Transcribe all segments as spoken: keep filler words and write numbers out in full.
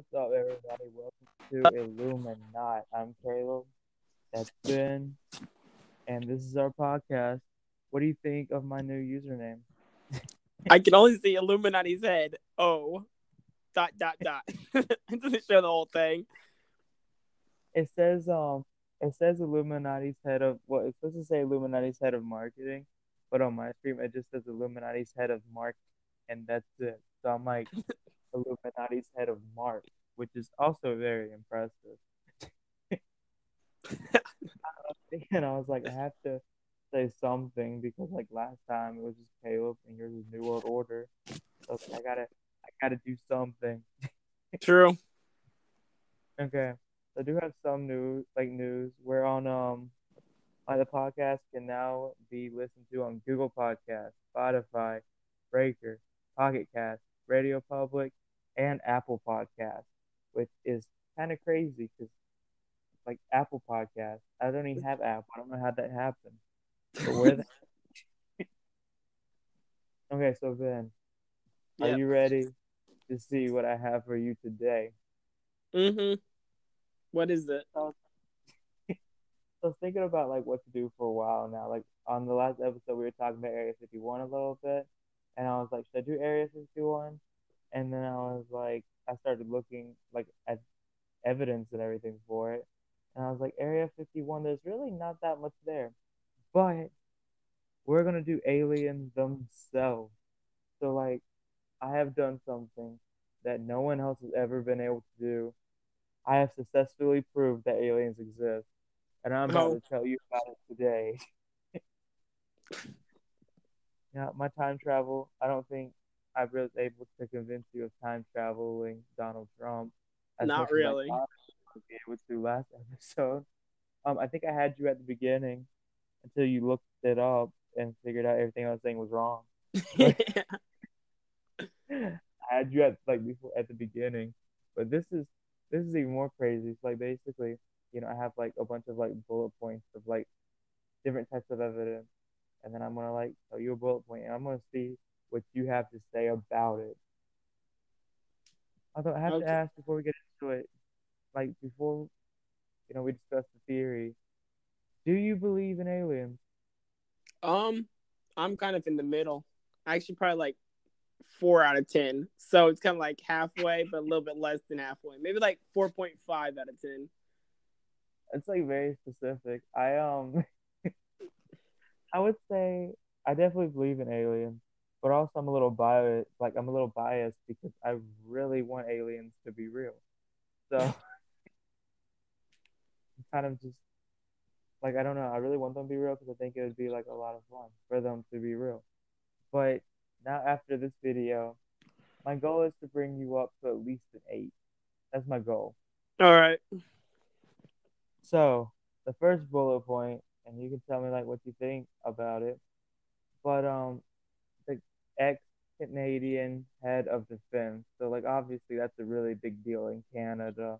What's up, everybody? Welcome to Illuminati. I'm Caleb. That's Ben. And this is our podcast. What do you think of my new username? I can only see Illuminati's head. Oh, dot, dot, dot. It doesn't show the whole thing. It says, um, it says Illuminati's head of, well, it's supposed to say Illuminati's head of marketing, but on my stream, it just says Illuminati's head of marketing, and that's it. So I'm like, Illuminati's head of Mark, which is also very impressive. And I was like, I have to say something because, like, last time it was just Caleb and yours was New World Order. So I gotta, I gotta do something. True. Okay, so I do have some news. Like news, we're on um, the podcast can now be listened to on Google Podcasts, Spotify, Breaker, Pocket Cast, Radio Public, and Apple Podcasts, which is kind of crazy because, like, Apple Podcasts, I don't even have Apple. I don't know how that happened. But where the- okay, so Ben, yep. Are you ready to see what I have for you today? Mm-hmm. What is it? So, I was thinking about, like, what to do for a while now. Like, on the last episode, we were talking about Area fifty-one a little bit. And I was like, should I do Area fifty-one? And then I was like, I started looking like at evidence and everything for it. And I was like, Area fifty-one, there's really not that much there. But we're going to do aliens themselves. So, like, I have done something that no one else has ever been able to do. I have successfully proved that aliens exist. And I'm about oh. to tell you about it today. Now, my time travel, I don't think I was able to convince you of time traveling Donald Trump. As Not really. I was able to last episode. Um, I think I had you at the beginning until you looked it up and figured out everything I was saying was wrong. I had you at like before at the beginning, but this is this is even more crazy. It's like basically, you know, I have like a bunch of like bullet points of like different types of evidence. And then I'm going to, like, tell you a bullet point, and I'm going to see what you have to say about it. Although I have okay. to ask before we get into it, like, before, you know, we discuss the theory, do you believe in aliens? Um, I'm kind of in the middle. I actually probably, like, four out of ten. So it's kind of, like, halfway, but a little bit less than halfway. Maybe, like, four point five out of ten. It's, like, very specific. I, um... I would say I definitely believe in aliens, but also I'm a little biased. Like I'm a little biased because I really want aliens to be real. So I'm kind of just like I don't know. I really want them to be real because I think it would be like a lot of fun for them to be real. But now after this video, my goal is to bring you up to at least an eight. That's my goal. All right. So the first bullet point. And you can tell me like what you think about it. But um the ex-Canadian head of defense. So like obviously that's a really big deal in Canada.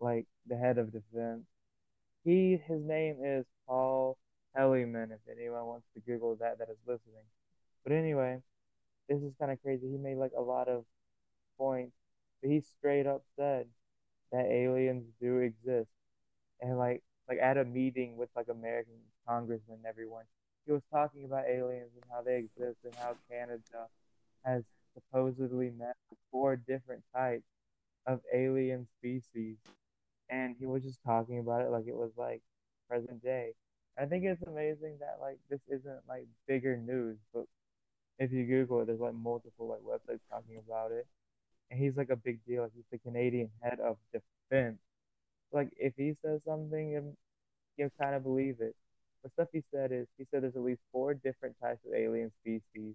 Like the head of defense. He his name is Paul Hellyer, if anyone wants to Google that that is listening. But anyway, this is kind of crazy. He made like a lot of points. But he straight up said that aliens do exist. And like Like, at a meeting with, like, American congressmen and everyone, he was talking about aliens and how they exist and how Canada has supposedly met four different types of alien species. And he was just talking about it like it was, like, present day. I think it's amazing that, like, this isn't, like, bigger news. But if you Google it, there's, like, multiple, like, websites talking about it. And he's, like, a big deal. He's the Canadian head of defense. Like, if he says something, you'll, you'll kind of believe it. The stuff he said is, he said there's at least four different types of alien species,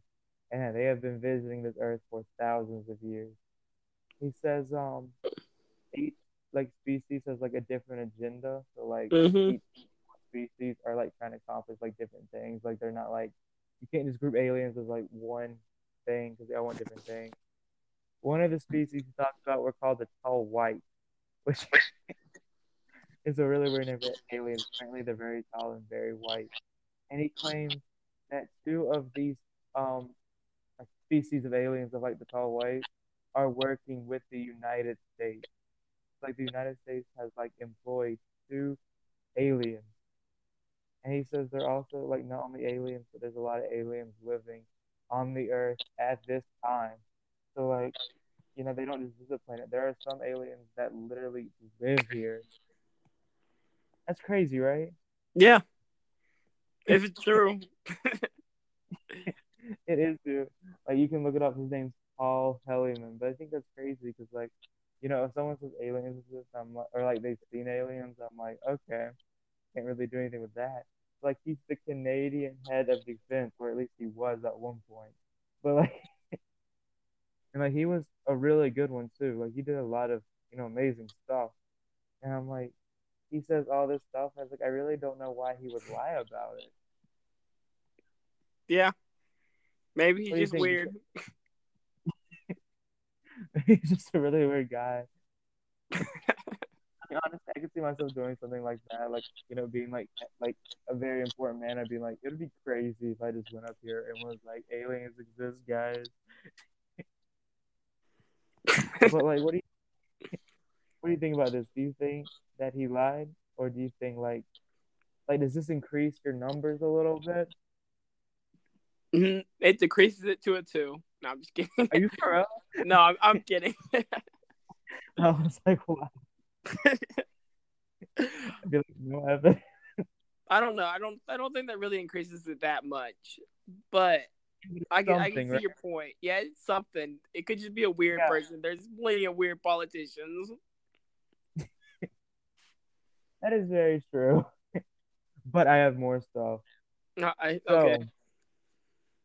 and they have been visiting this Earth for thousands of years. He says, um, each, like, species has, like, a different agenda. So, like, mm-hmm. each species are, like, trying to accomplish, like, different things. Like, they're not, like, you can't just group aliens as, like, one thing, because they all want different things. One of the species he talks about were called the tall white, which... It's a really weird name for aliens. Apparently, they're very tall and very white. And he claims that two of these um, species of aliens of like the tall white are working with the United States. like the United States has like employed two aliens. And he says they're also like not only aliens, but there's a lot of aliens living on the earth at this time. So like, you know, they don't just visit the planet. There are some aliens that literally live here. That's crazy, right? Yeah. If it's true. It is true. Like, you can look it up. His name's Paul Hellyer. But I think that's crazy because, like, you know, if someone says aliens I'm like, or, like, they've seen aliens, I'm like, okay, can't really do anything with that. Like, he's the Canadian head of defense, or at least he was at one point. But, like, and, like, he was a really good one, too. Like, he did a lot of, you know, amazing stuff. And I'm like, he says all this stuff, and I was like, I really don't know why he would lie about it. Yeah. Maybe he's just weird. Maybe he's just a really weird guy. You know, honestly, I could see myself doing something like that, like, you know, being like like a very important man. I'd be like, it'd be crazy if I just went up here and was like, aliens exist, guys. But like, what do you what do you think about this? Do you think that he lied, or do you think like like does this increase your numbers a little bit? Mm-hmm. It decreases it to a two. No, I'm just kidding. Are you for real? No, I'm, I'm kidding. I was like, wow. I feel like no evidence. I don't know. I don't. I don't think that really increases it that much. But I can, I can see right? your point. Yeah, it's something. It could just be a weird yeah. person. There's plenty of weird politicians. That is very true. But I have more stuff. No, I so, okay.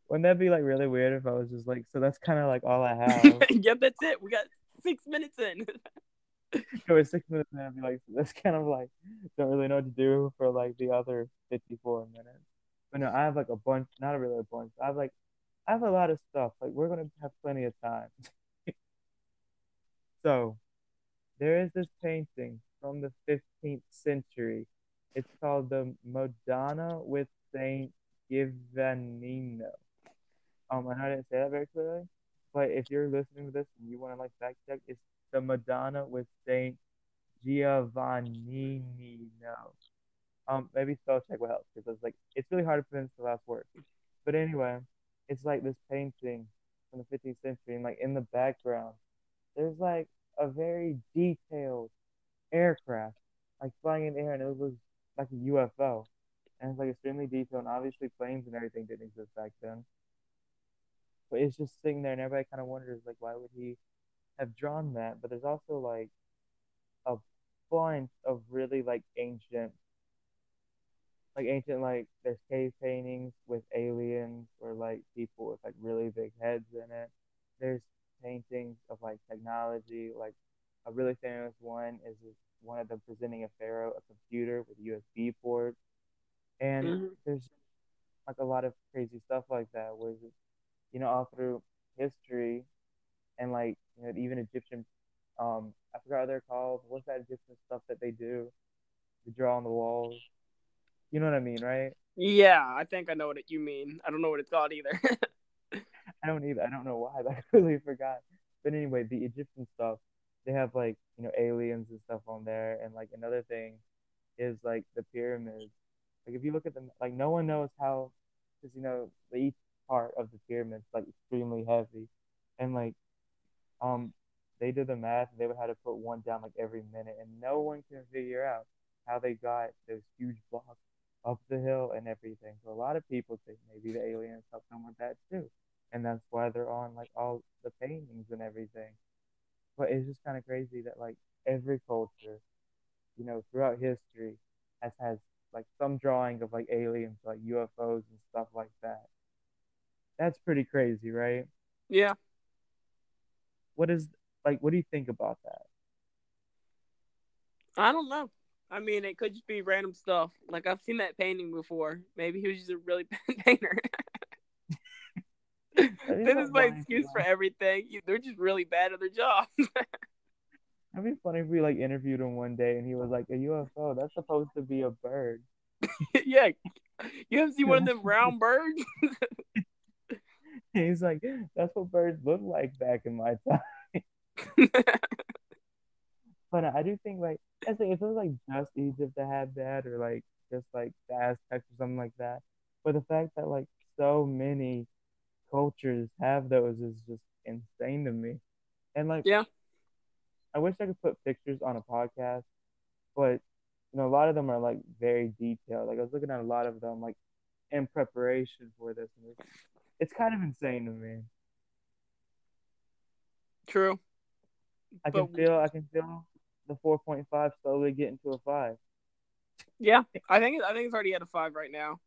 Wouldn't that be, like, really weird if I was just, like, so that's kind of, like, all I have. Yep, that's it. We got six minutes in. So it's six minutes in, I'd be like, so that's kind of, like, don't really know what to do for, like, the other fifty-four minutes. But, no, I have, like, a bunch, not really a bunch. I have, like, I have a lot of stuff. Like, we're going to have plenty of time. So there is this painting from the fifteenth century. It's called the Madonna with Saint Giovannino. Um, I know I didn't say that very clearly, but if you're listening to this and you want to like fact check, it's the Madonna with Saint Giovannino. Um, maybe spell check will help because like it's really hard to pronounce the last word. But anyway, it's like this painting from the fifteenth century, and like in the background, there's like a very detailed aircraft like flying in the air, and it looks like a U F O, and it's like extremely detailed. And obviously, planes and everything didn't exist back then. But it's just sitting there, and everybody kind of wonders, like, why would he have drawn that? But there's also, like, a bunch of really, like, ancient, like, ancient, like, there's cave paintings with aliens or, like, people with, like, really big heads in it. There's paintings of, like, technology. Like, a really famous one is one of them presenting a pharaoh a computer with U S B ports. And mm-hmm. there's, like, a lot of crazy stuff like that where it's, you know, all through history, and like, you know, even Egyptian, um, I forgot what they're called. What's that Egyptian stuff that they do? They draw on the walls. You know what I mean, right? Yeah, I think I know what it, you mean. I don't know what it's called either. I don't either. I don't know why. I completely forgot. But anyway, the Egyptian stuff, they have like, you know, aliens and stuff on there. And like another thing is like the pyramids. Like if you look at them, like no one knows how, because you know, each part of the pyramids like extremely heavy, and like um they did the math and they would have to put one down like every minute, and no one can figure out how they got those huge blocks up the hill and everything. So a lot of people think maybe the aliens helped them with that too, and that's why they're on like all the paintings and everything. But it's just kind of crazy that like every culture, you know, throughout history has has like some drawing of like aliens, like U F Os and stuff like that. That's pretty crazy, right? Yeah. What is, like, what do you think about that? I don't know. I mean, it could just be random stuff. Like, I've seen that painting before. Maybe he was just a really bad painter. This is my excuse for everything. They're just really bad at their job. That'd be funny if we, like, interviewed him one day and he was like, a U F O, that's supposed to be a bird. Yeah. You ever see one of them round birds? He's like, that's what birds looked like back in my time. But I do think, like, I think if it was like just Egypt that had that, or like just like the Aztecs or something like that. But the fact that like so many cultures have those is just insane to me. And like, yeah, I wish I could put pictures on a podcast, but you know, a lot of them are like very detailed. Like I was looking at a lot of them, like in preparation for this. And it's, it's kind of insane to me. True. I but can feel. I can feel the four point five slowly getting to a five. Yeah, I think I think it's already at a five right now.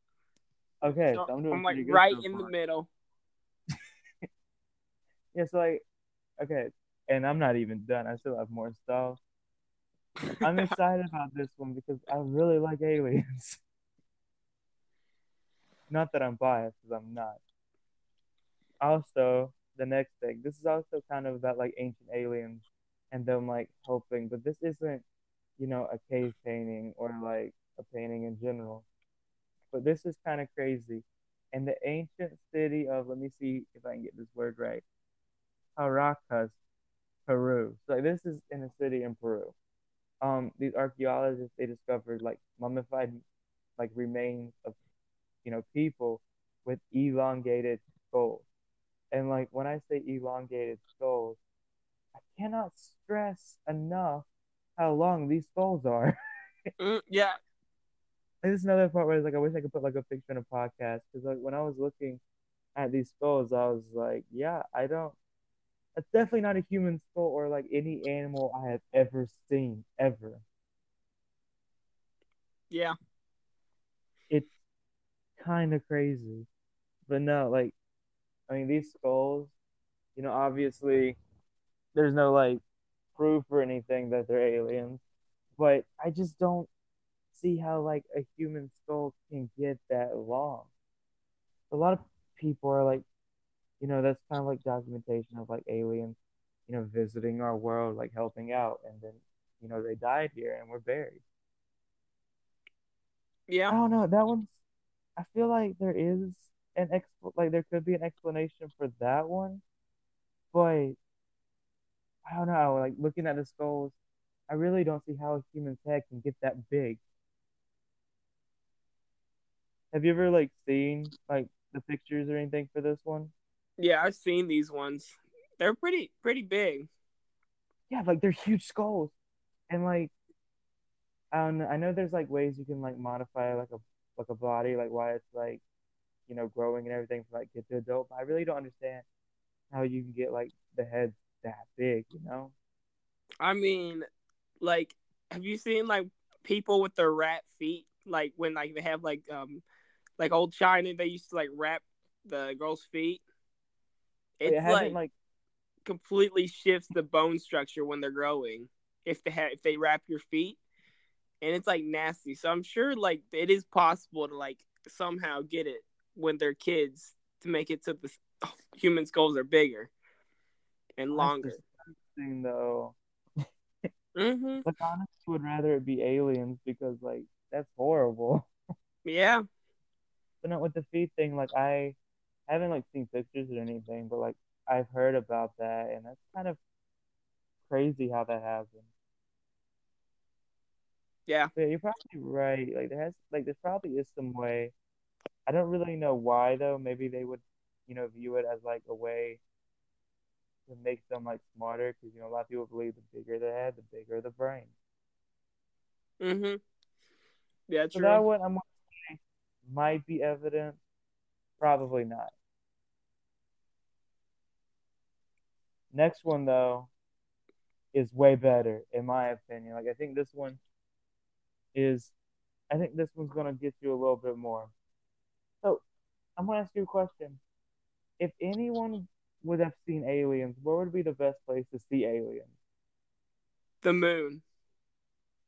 Okay, so, so I'm, doing I'm like right so in far. the middle. It's like, okay, and I'm not even done. I still have more stuff. I'm excited about this one because I really like aliens. Not that I'm biased, because I'm not. Also, the next thing, this is also kind of about like ancient aliens and them like helping, but this isn't, you know, a cave painting or like a painting in general. But this is kind of crazy. And the ancient city of, let me see if I can get this word right, Caracas, Peru. So this is in a city in Peru. Um, these archaeologists, they discovered like mummified, like remains of, you know, people with elongated skulls. And like when I say elongated skulls, I cannot stress enough how long these skulls are. mm, yeah. And this is another part where it's like, I wish I could put like a picture in a podcast, because like when I was looking at these skulls, I was like, yeah, I don't. It's definitely not a human skull or like any animal I have ever seen, ever. Yeah. It's kind of crazy. But no, like, I mean, these skulls, you know, obviously there's no like proof or anything that they're aliens. But I just don't see how like a human skull can get that long. A lot of people are like, you know, that's kind of like documentation of like aliens, you know, visiting our world, like helping out. And then, you know, they died here and we're buried. Yeah. I don't know. That one's, I feel like there is an, ex- like there could be an explanation for that one. But I don't know, like looking at the skulls, I really don't see how a human's head can get that big. Have you ever like seen like the pictures or anything for this one? Yeah, I've seen these ones. They're pretty pretty big. Yeah, like they're huge skulls. And like I don't know, I know there's like ways you can like modify like a like a body, like why it's like, you know, growing and everything for like kid to adult, but I really don't understand how you can get like the head that big, you know? I mean, like, have you seen like people with their rat feet? Like when like they have like um like old China, they used to like wrap the girls' feet. It's it like, like completely shifts the bone structure when they're growing. If they have, if they wrap your feet, and it's like nasty. So I'm sure like it is possible to like somehow get it when they're kids to make it to the oh, human skulls are bigger and longer. That's disgusting, though. Mm-hmm. Like honestly, I would rather it be aliens because like that's horrible. Yeah. But not with the feet thing. Like I. I haven't, like, seen pictures or anything, but, like, I've heard about that, and that's kind of crazy how that happened. Yeah. Yeah, you're probably right. Like, there has, like, there probably is some way. I don't really know why, though. Maybe they would, you know, view it as, like, a way to make them, like, smarter, because, you know, a lot of people believe the bigger the head, the bigger the brain. Mm-hmm. Yeah, true. So that one, I'm going to say, might be evidence. Probably not. Next one, though, is way better, in my opinion. Like, I think this one is, I think this one's going to get you a little bit more. So, I'm going to ask you a question. If anyone would have seen aliens, where would be the best place to see aliens? The moon.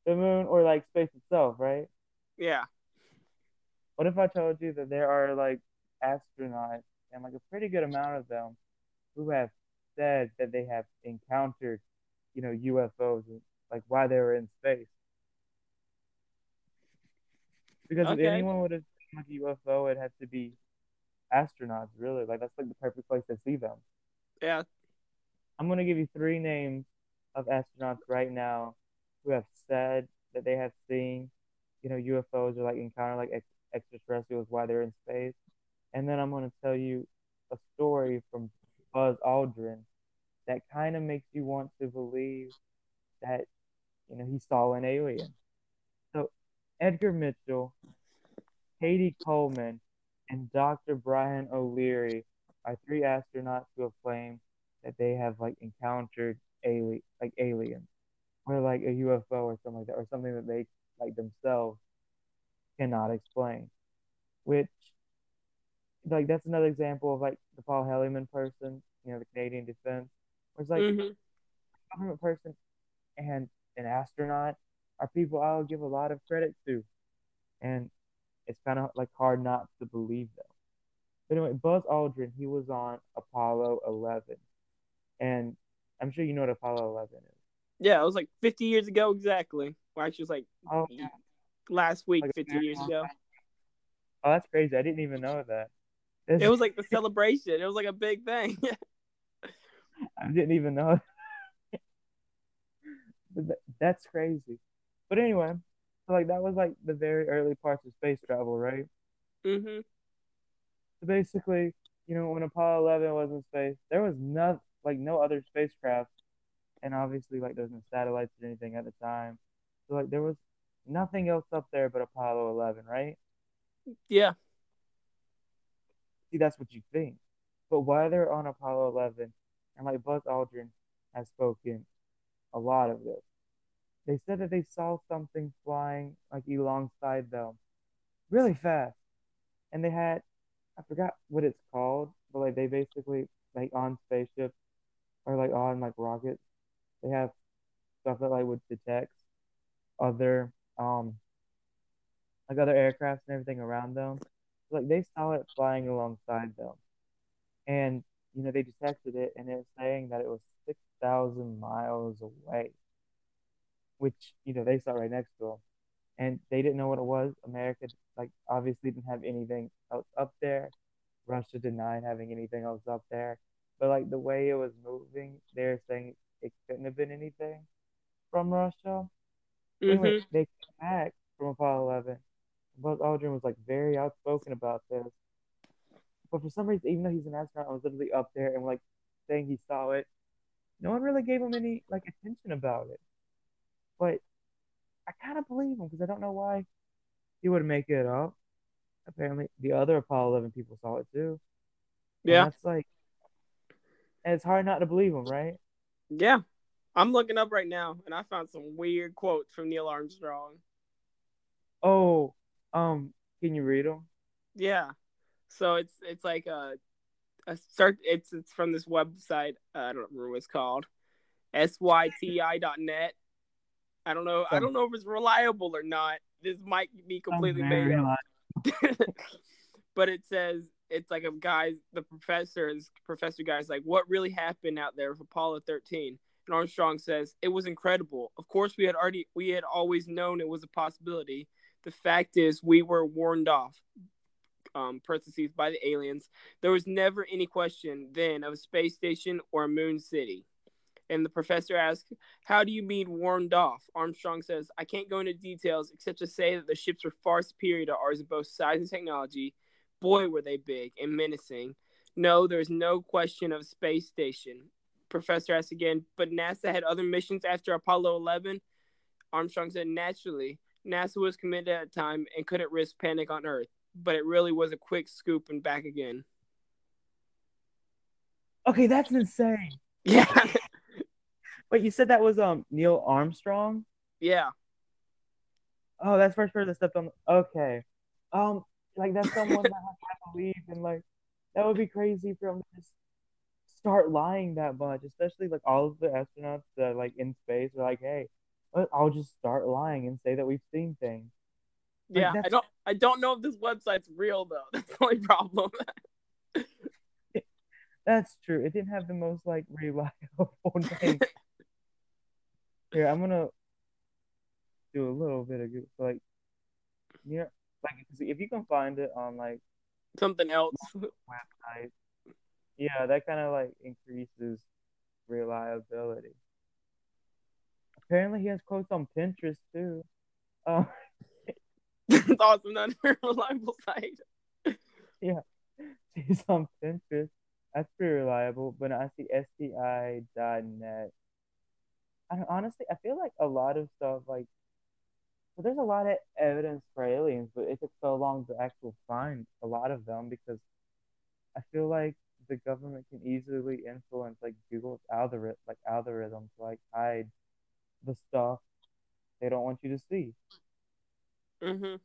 The moon or, like, space itself, right? Yeah. What if I told you that there are, like, astronauts, and like a pretty good amount of them who have said that they have encountered, you know, U F Os, and, like, while they were in space? Because okay. If anyone would have seen a U F O, it'd have to be astronauts, really. Like, that's like the perfect place to see them. Yeah. I'm going to give you three names of astronauts right now who have said that they have seen, you know, U F Os or like encounter like ex- extraterrestrials while they're in space. And then I'm going to tell you a story from Buzz Aldrin that kind of makes you want to believe that, you know, he saw an alien. So Edgar Mitchell, Kathy Coleman, and Doctor Brian O'Leary are three astronauts who have claimed that they have like encountered alien, like aliens, or like a U F O or something like that, or something that they like themselves cannot explain. Which, like, that's another example of like the Paul Hellyer person, you know, the Canadian Defense, where it's like mm-hmm. a government person and an astronaut are people I'll give a lot of credit to, and it's kind of like hard not to believe them. But anyway, Buzz Aldrin, he was on Apollo eleven, and I'm sure you know what Apollo eleven is. Yeah, it was like fifty years ago exactly. Well, actually, it was like oh, yeah. last week, like fifty years ago. Oh, that's crazy! I didn't even know that. That's it was like the celebration. It was like a big thing. I didn't even know. That. That's crazy. But anyway, so like that was like the very early parts of space travel, right? Mm-hmm. So basically, you know, when Apollo eleven was in space, there was no like no other spacecraft, and obviously like there's no satellites or anything at the time. So like there was nothing else up there but Apollo eleven, right? Yeah. See, that's what you think. But while they're on Apollo eleven, and like Buzz Aldrin has spoken a lot of this, they said that they saw something flying like alongside them really fast. And they had, I forgot what it's called, but like they basically, like on spaceships or like on like rockets, they have stuff that like would detect other um like other aircrafts and everything around them. Like they saw it flying alongside them, and you know they detected it, and it was saying that it was six thousand miles away, which you know they saw right next to them, and they didn't know what it was. America like obviously didn't have anything else up there. Russia denied having anything else up there, but like the way it was moving, they're saying it couldn't have been anything from Russia. Mm-hmm. Anyway, they came back from Apollo eleven. Buzz Aldrin was like very outspoken about this, but for some reason, even though he's an astronaut, I was literally up there and like saying he saw it. No one really gave him any like attention about it, but I kind of believe him because I don't know why he would make it up. Apparently, the other Apollo eleven people saw it too. Yeah, and that's like, and it's hard not to believe him, right? Yeah, I'm looking up right now, and I found some weird quotes from Neil Armstrong. Oh. Um, can you read them? Yeah, so it's it's like a, a start. It's it's from this website. Uh, I don't remember what it's called. S Y T I dot net. I don't know. I don't know if it's reliable or not. This might be completely made up. But it says it's like a guy. The professor, this professor guy's like, what really happened out there with Apollo thirteen? And Armstrong says it was incredible. Of course, we had already we had always known it was a possibility. The fact is, we were warned off, um, parentheses, by the aliens. There was never any question then of a space station or a moon city. And the professor asked, how do you mean warned off? Armstrong says, I can't go into details except to say that the ships were far superior to ours in both size and technology. Boy, were they big and menacing. No, there's no question of a space station. Professor asked again, but NASA had other missions after Apollo eleven? Armstrong said, naturally. NASA was committed at the time and couldn't risk panic on Earth, but it really was a quick scoop and back again. Okay, that's insane. Yeah. Wait, you said that was um Neil Armstrong? Yeah. Oh, that's first person that stepped on. Okay, um, like that's someone that I believe, and like that would be crazy for him to just start lying that much, especially like all of the astronauts that are, like in space are like, hey. I'll just start lying and say that we've seen things. Like, yeah, I don't. I don't know if this website's real though. That's the only problem. That's true. It didn't have the most like reliable name. Here, I'm gonna do a little bit of like, yeah, like if you can find it on like something else website. Yeah, that kind of like increases reliability. Apparently he has quotes on Pinterest too. Uh, That's awesome. Not a reliable site. Yeah. He's on Pinterest. That's pretty reliable. But I see S T I dot net. I don't, honestly, I feel like a lot of stuff, like, well, there's a lot of evidence for aliens, but it took so long to actually find a lot of them because I feel like the government can easily influence, like, Google's algorithm, like, algorithms, like, hide the stuff they don't want you to see. Mm-hmm.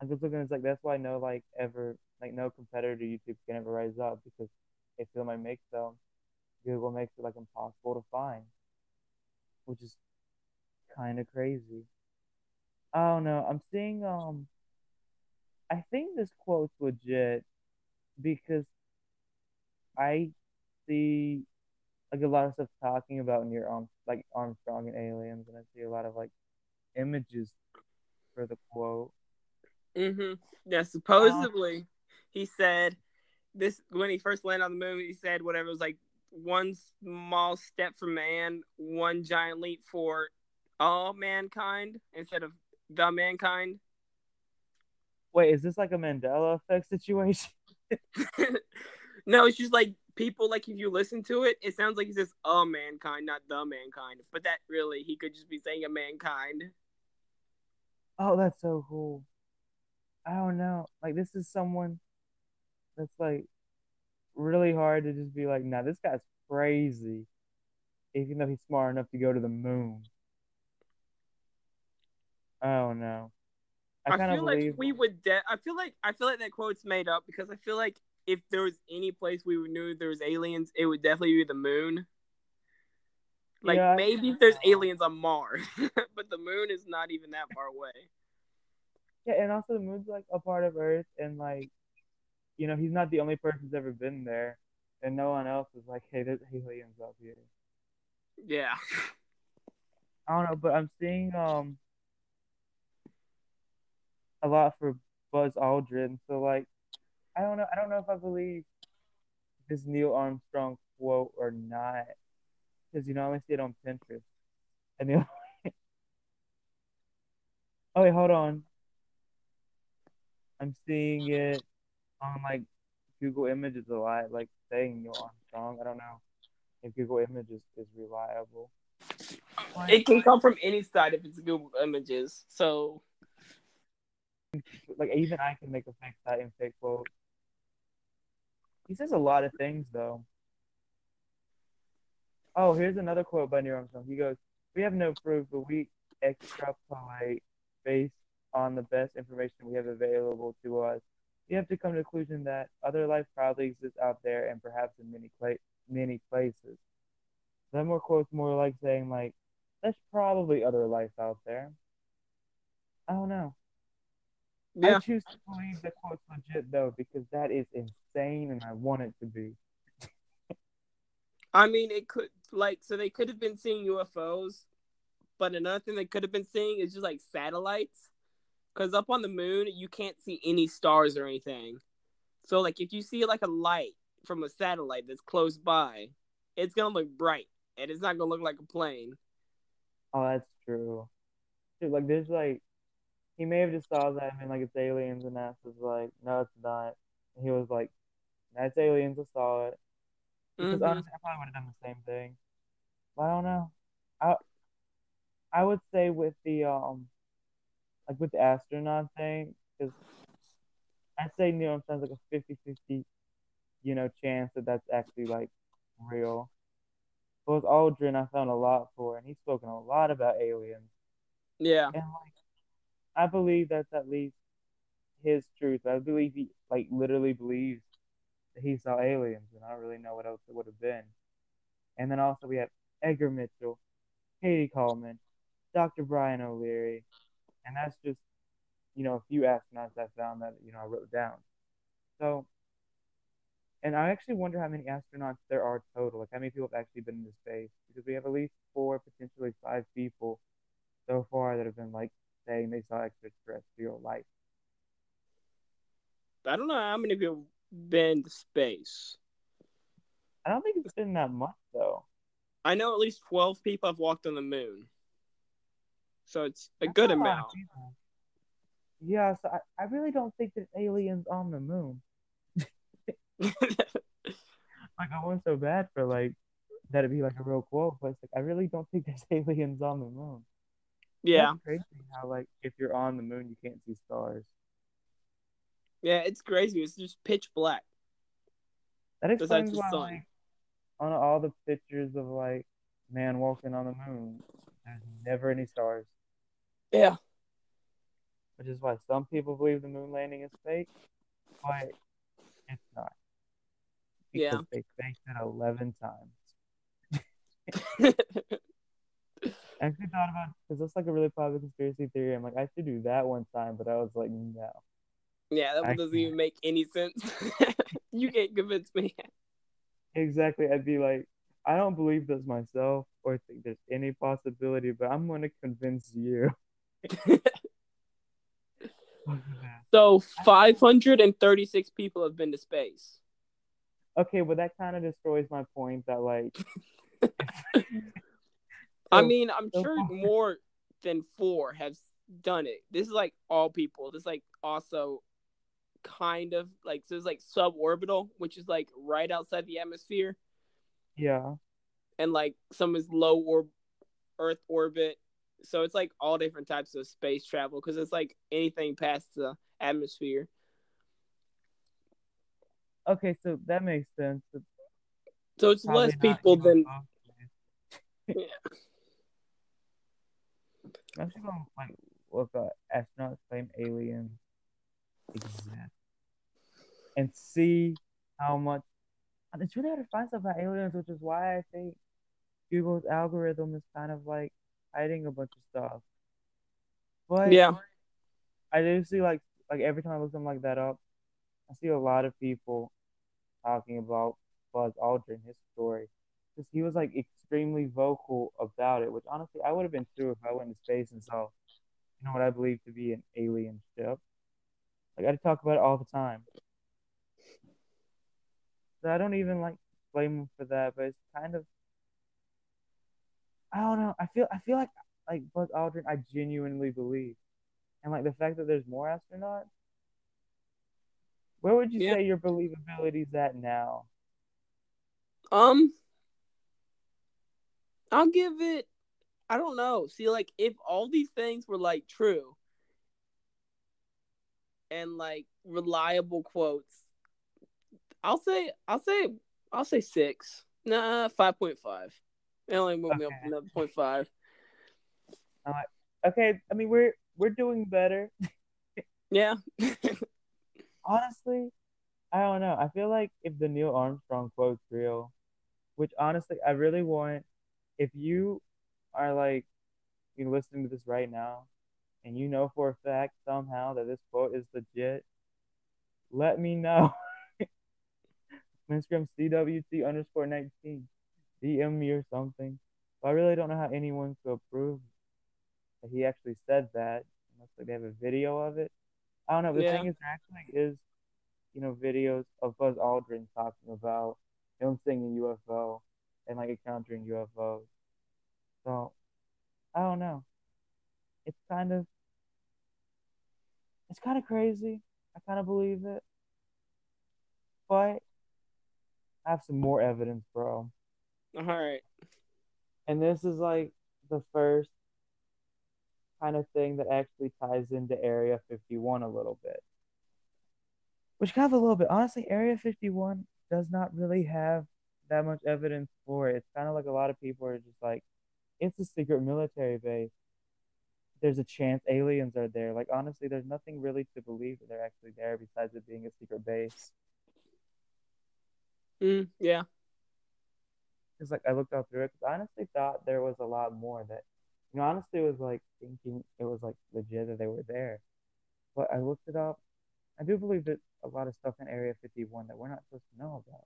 I'm just looking, it's like, that's why no, like, ever, like, no competitor to YouTube can ever rise up, because if somebody makes them, Google makes it, like, impossible to find, which is kind of crazy. I don't know. I'm seeing, um, I think this quote's legit because I see, like, a lot of stuff talking about Neil Armstrong, like, Armstrong and aliens, and I see a lot of, like, images for the quote. Mm-hmm. Yeah, supposedly, um, he said this, when he first landed on the moon, he said whatever, it was, like, one small step for man, one giant leap for all mankind, instead of the mankind. Wait, is this like a Mandela effect situation? No, it's just like people, like, if you listen to it, it sounds like he says a mankind, not the mankind. But that really, he could just be saying a mankind. Oh, that's so cool. I don't know. Like, this is someone that's, like, really hard to just be like, nah, this guy's crazy, even though he's smart enough to go to the moon. Oh no! I, I feel believe... like we would. De- I feel like I feel like that quote's made up because I feel like if there was any place we knew there was aliens, it would definitely be the moon. Like, yeah, maybe there's aliens on Mars, but the moon is not even that far away. Yeah, and also the moon's like a part of Earth, and like, you know, he's not the only person who's ever been there, and no one else is like, hey, there's aliens up here. Yeah. I don't know, but I'm seeing um. a lot for Buzz Aldrin, so like, I don't know. I don't know if I believe this Neil Armstrong quote or not, because you know I only see it on Pinterest. And the only... oh wait, hold on. I'm seeing it on like Google Images a lot, like saying Neil Armstrong. I don't know if Google Images is reliable. It can come from any side if it's Google Images, so. Like, even I can make a fake site and fake quote. He says a lot of things, though. Oh, here's another quote by Neil Armstrong. He goes, "We have no proof, but we extrapolate based on the best information we have available to us. We have to come to the conclusion that other life probably exists out there, and perhaps in many pla- many places." Then more quotes, more like saying, like, "There's probably other life out there." I don't know. Yeah. I choose to believe the quote's legit, though, because that is insane, and I want it to be. I mean, it could, like, so they could have been seeing U F Os, but another thing they could have been seeing is just, like, satellites. Because up on the moon, you can't see any stars or anything. So, like, if you see, like, a light from a satellite that's close by, it's going to look bright, and it's not going to look like a plane. Oh, that's true. Dude, like, there's, like, he may have just saw that, I mean, like, it's aliens, and NASA's like, no, it's not. And he was like, that's aliens, I saw it. Because mm-hmm. honestly, I probably would have done the same thing. But I don't know. I I would say with the, um, like, with the astronaut thing, because I'd say Neil Armstrong's like a fifty-fifty, you know, chance that that's actually, like, real. But with Aldrin, I found a lot for, and he's spoken a lot about aliens. Yeah. And, like, I believe that's at least his truth. I believe he, like, literally believes that he saw aliens, and I don't really know what else it would have been. And then also we have Edgar Mitchell, Kathy Coleman, Doctor Brian O'Leary, and that's just, you know, a few astronauts I found that, you know, I wrote down. So, and I actually wonder how many astronauts there are total, like how many people have actually been into space, because we have at least four, potentially five people so far that have been, like, saying they saw extraterrestrial life. I don't know how many people have been to space. I don't think it's been that much, though. I know at least twelve people have walked on the moon. So it's a That's good a amount. Yeah, so I, I really don't think there's aliens on the moon. Like, I want so bad for, like, that it'd be, like, a real quote, but it's like, I really don't think there's aliens on the moon. Yeah. It's crazy how, like, if you're on the moon, you can't see stars. Yeah, it's crazy. It's just pitch black. That explains why, like, on all the pictures of, like, man walking on the moon, there's never any stars. Yeah. Which is why some people believe the moon landing is fake, but it's not. Because yeah. they faked it eleven times. I actually thought about, because that's like a really popular conspiracy theory. I'm like, I should do that one time, but I was like, no. Yeah, that one doesn't even make any sense. You can't convince me. Exactly. I'd be like, I don't believe this myself or think there's any possibility, but I'm going to convince you. So five hundred thirty-six people have been to space. Okay, well, that kind of destroys my point that, like... so, I mean, I'm so sure far. more than four have done it. This is, like, all people. This is, like, also kind of, like, so it's, like, suborbital, which is, like, right outside the atmosphere. Yeah. And, like, some is low or- Earth orbit. So it's, like, all different types of space travel because it's, like, anything past the atmosphere. Okay, so that makes sense. It's so it's less people than... yeah. I'm just going to, like, look up astronauts claim aliens exist and see how much... It's really hard to find stuff about aliens, which is why I think Google's algorithm is kind of, like, hiding a bunch of stuff. But yeah. I do see, like, like every time I look something like that up, I see a lot of people talking about Buzz Aldrin, his story. Because he was, like, extremely vocal about it, which, honestly, I would have been too if I went to space and saw, you know, what I believe to be an alien ship. Like, I talk about it all the time. So I don't even, like, blame him for that, but it's kind of... I don't know. I feel I feel like, like, Buzz Aldrin, I genuinely believe. And, like, the fact that there's more astronauts, where would you yeah. say your believability's at now? Um, I'll give it, I don't know. See, like, if all these things were, like, true and, like, reliable quotes, I'll say, I'll say, I'll say six. Nah, five point five. It only moved okay. me up another zero point five. Uh, okay, I mean, we're, we're doing better. Yeah. Honestly, I don't know. I feel like if the Neil Armstrong quote's real, which honestly, I really want, if you are like, you're listening to this right now, and you know for a fact somehow that this quote is legit, let me know. Instagram C W T underscore nineteen. D M me or something. But I really don't know how anyone could prove that he actually said that. Unless like, they have a video of it. I don't know. The yeah. thing is, actually, is you know videos of Buzz Aldrin talking about him singing U F O and like encountering U F Os. So I don't know. It's kind of it's kind of crazy. I kind of believe it, but I have some more evidence, bro. All right. And this is like the first kind of thing that actually ties into Area fifty-one a little bit. Which kind of a little bit. Honestly, Area fifty-one does not really have that much evidence for it. It's kind of like a lot of people are just like, it's a secret military base. There's a chance aliens are there. Like, honestly, there's nothing really to believe that they're actually there besides it being a secret base. Mm, yeah. It's like, I looked out through it because I honestly thought there was a lot more that You know, honestly, it was like thinking it was like legit that they were there. But I looked it up. I do believe that a lot of stuff in Area fifty-one that we're not supposed to know about.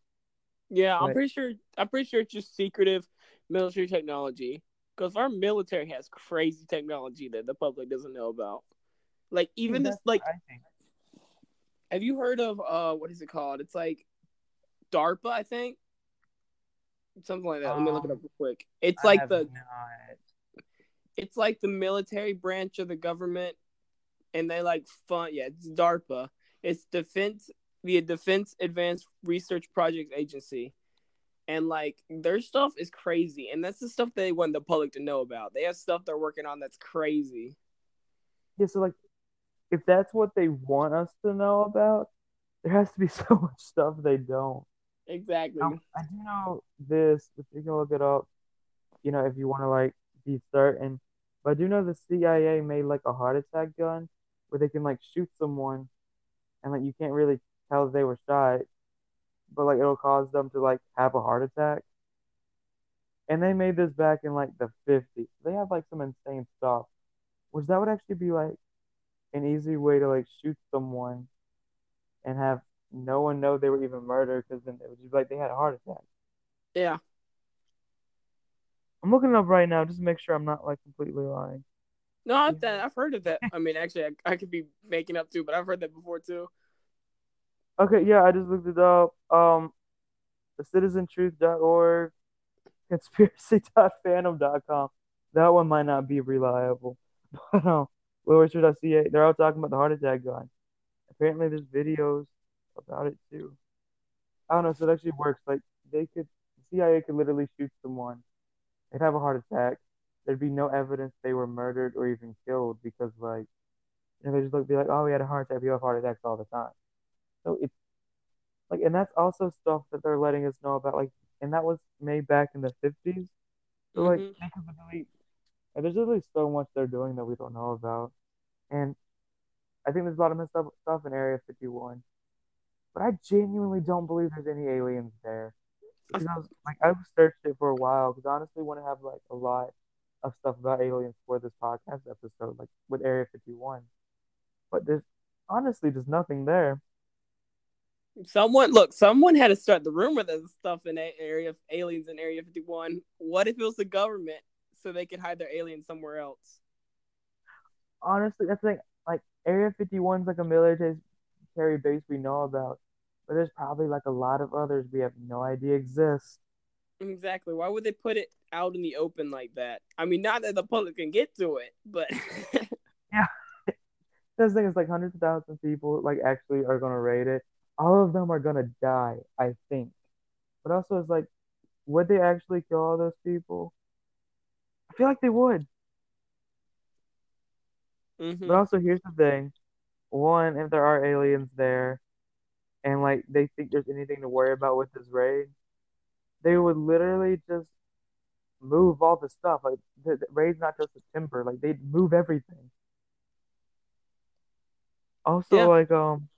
Yeah, but I'm pretty sure. I'm pretty sure it's just secretive military technology because our military has crazy technology that the public doesn't know about. Like even this, like, have you heard of uh, what is it called? It's like DARPA, I think, something like that. Um, Let me look it up real quick. It's I like the. Not. It's like the military branch of the government, and they like fund. Yeah, it's DARPA. It's defense, the Defense Advanced Research Projects Agency, and like their stuff is crazy, and that's the stuff they want the public to know about. They have stuff they're working on that's crazy. Yeah, so like, if that's what they want us to know about, there has to be so much stuff they don't. Exactly. Now, I do know this, if you can look it up, you know, if you want to like be certain. But I do know the C I A made like a heart attack gun where they can like shoot someone and like you can't really tell if they were shot, but like it'll cause them to like have a heart attack. And they made this back in like the fifties. They have like some insane stuff, which that would actually be like an easy way to like shoot someone and have no one know they were even murdered, because then it was just like they had a heart attack. Yeah. I'm looking it up right now just to make sure I'm not like completely lying. No, I've, that, I've heard of that. I mean, actually, I, I could be making up too, but I've heard that before too. Okay, yeah, I just looked it up. Um, the citizen truth dot org, conspiracy dot fandom dot com. That one might not be reliable. But um, literature dot c a, they're all talking about the heart attack gun. Apparently, there's videos about it too. I don't know, so it actually works. Like, they could, the C I A could literally shoot someone. They'd have a heart attack. There'd be no evidence they were murdered or even killed because, like, you know, they just look, be like, oh, we had a heart attack. We have heart attacks all the time. So it's like, and that's also stuff that they're letting us know about. Like, and that was made back in the fifties. So, like, mm-hmm. like there's really so much they're doing that we don't know about. And I think there's a lot of messed up stuff in Area fifty-one. But I genuinely don't believe there's any aliens there. Because I was, like, I've searched it for a while because I honestly want to have like a lot of stuff about aliens for this podcast episode, like with Area fifty-one. But there's honestly just nothing there. Someone look, someone had to start the rumor that there's stuff in a- area aliens in Area fifty-one. What if it was the government so they could hide their aliens somewhere else? Honestly, that's like like Area fifty-one's like a military base we know about. But there's probably like a lot of others we have no idea exist. Exactly. Why would they put it out in the open like that? I mean, not that the public can get to it, but yeah. This thing is like hundreds of thousands of people like actually are gonna raid it. All of them are gonna die, I think. But also, it's like, would they actually kill all those people? I feel like they would. Mm-hmm. But also, here's the thing: one, if there are aliens there, and like they think there's anything to worry about with this raid, they would literally just move all the stuff. Like the, the raid's not just a timber; like they'd move everything. Also, yeah. like um,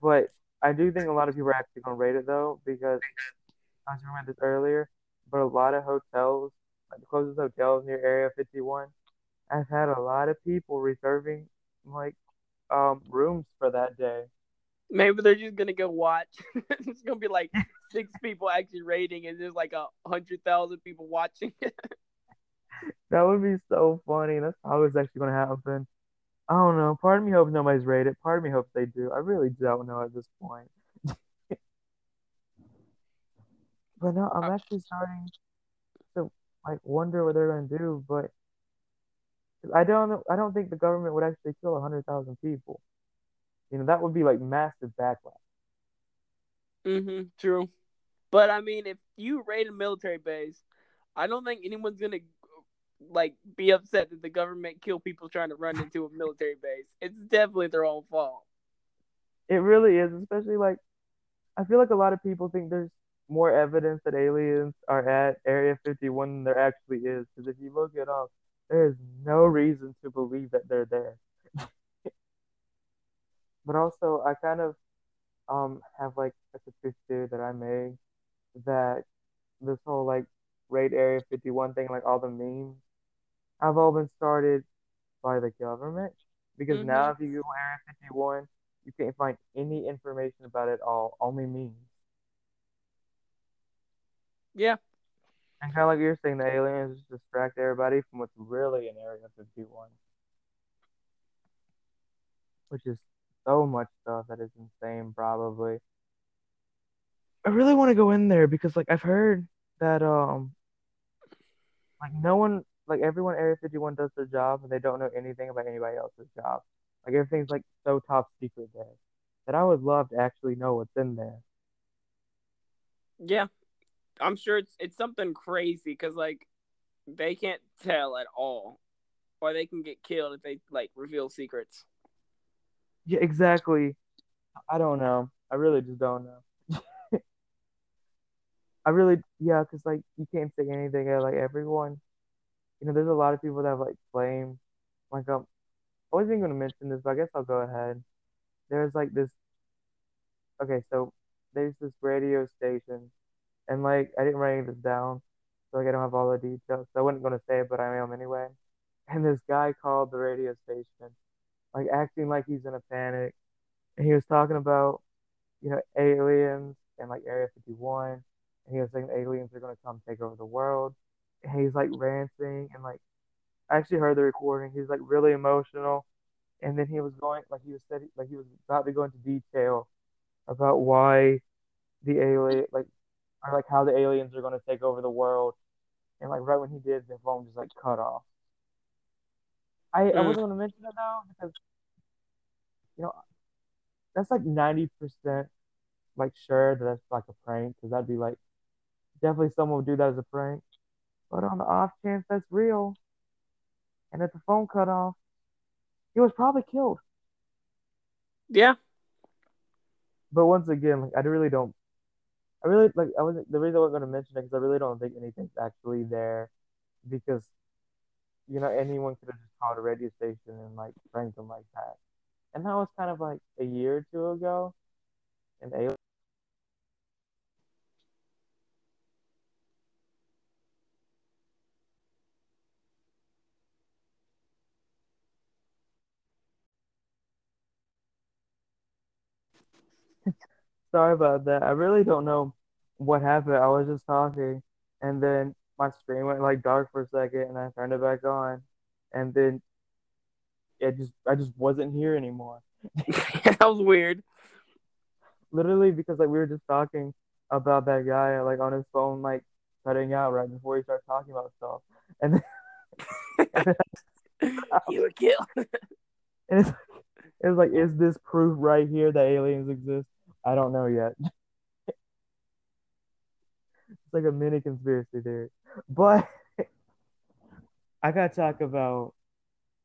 but I do think a lot of people are actually gonna raid it though, because I was remembering this earlier. But a lot of hotels, like the closest hotels near Area fifty-one, I've had a lot of people reserving like um rooms for that day. Maybe they're just gonna go watch. It's gonna be like six people actually raiding, and there's like a hundred thousand people watching. That would be so funny. That's how it's actually gonna happen. I don't know. Part of me hopes nobody's raided. Part of me hopes they do. I really don't know at this point. But no, I'm actually starting to like wonder what they're gonna do. But I don't. I don't think the government would actually kill a hundred thousand people. You know, that would be, like, massive backlash. Mm-hmm, true. But, I mean, if you raid a military base, I don't think anyone's going to, like, be upset that the government killed people trying to run into a military base. It's definitely their own fault. It really is, especially, like, I feel like a lot of people think there's more evidence that aliens are at Area fifty-one than there actually is. Because if you look it up, there is no reason to believe that they're there. But also, I kind of um, have, like, a conspiracy theory that I made that this whole, like, raid Area fifty-one thing, like, all the memes, have all been started by the government. Because mm-hmm. now if you Google Area fifty-one, you can't find any information about it at all. Only memes. Yeah. And kind of like you're saying, the aliens just distract everybody from what's really in Area fifty-one. Which is so much stuff that is insane, probably. I really want to go in there because, like, I've heard that, um, like, no one like everyone at Area fifty-one does their job, and they don't know anything about anybody else's job. Like everything's like so top secret there that I would love to actually know what's in there. Yeah, I'm sure it's it's something crazy because like they can't tell at all, or they can get killed if they like reveal secrets. Yeah, exactly. I don't know. I really just don't know. I really, yeah, because like you can't say anything at like everyone. You know, there's a lot of people that have like blame. Like, um, I wasn't even going to mention this, but I guess I'll go ahead. There's like this. Okay, so there's this radio station, and like I didn't write any of this down, so like I don't have all the details. So I wasn't going to say it, but I am anyway. And this guy called the radio station, like acting like he's in a panic, and he was talking about, you know, aliens and like Area fifty-one, and he was saying the aliens are going to come take over the world. And he's like ranting, and like I actually heard the recording. He's like really emotional, and then he was going like he was said like he was about to go into detail about why the alien like or like how the aliens are going to take over the world, and like right when he did, the phone just like cut off. I, mm. I wasn't going to mention it though because you know that's like ninety percent like sure that that's like a prank because that'd be like definitely someone would do that as a prank. But on the off chance that's real, and that the phone cut off, he was probably killed. Yeah. But once again, like I really don't, I really like I wasn't the reason I wasn't going to mention it because I really don't think anything's actually there, because, you know, anyone could have just called a radio station and like pranked them like that, and that was kind of like a year or two ago, and they. Sorry about that. I really don't know what happened. I was just talking, and then my screen went like dark for a second, and I turned it back on, and then it just I just wasn't here anymore. That was weird. Literally, because like we were just talking about that guy like on his phone like cutting out right before he started talking about stuff, and then, and then you were killed. And it's, it's like, is this proof right here that aliens exist? I don't know yet. It's like a mini conspiracy theory. But I got to talk about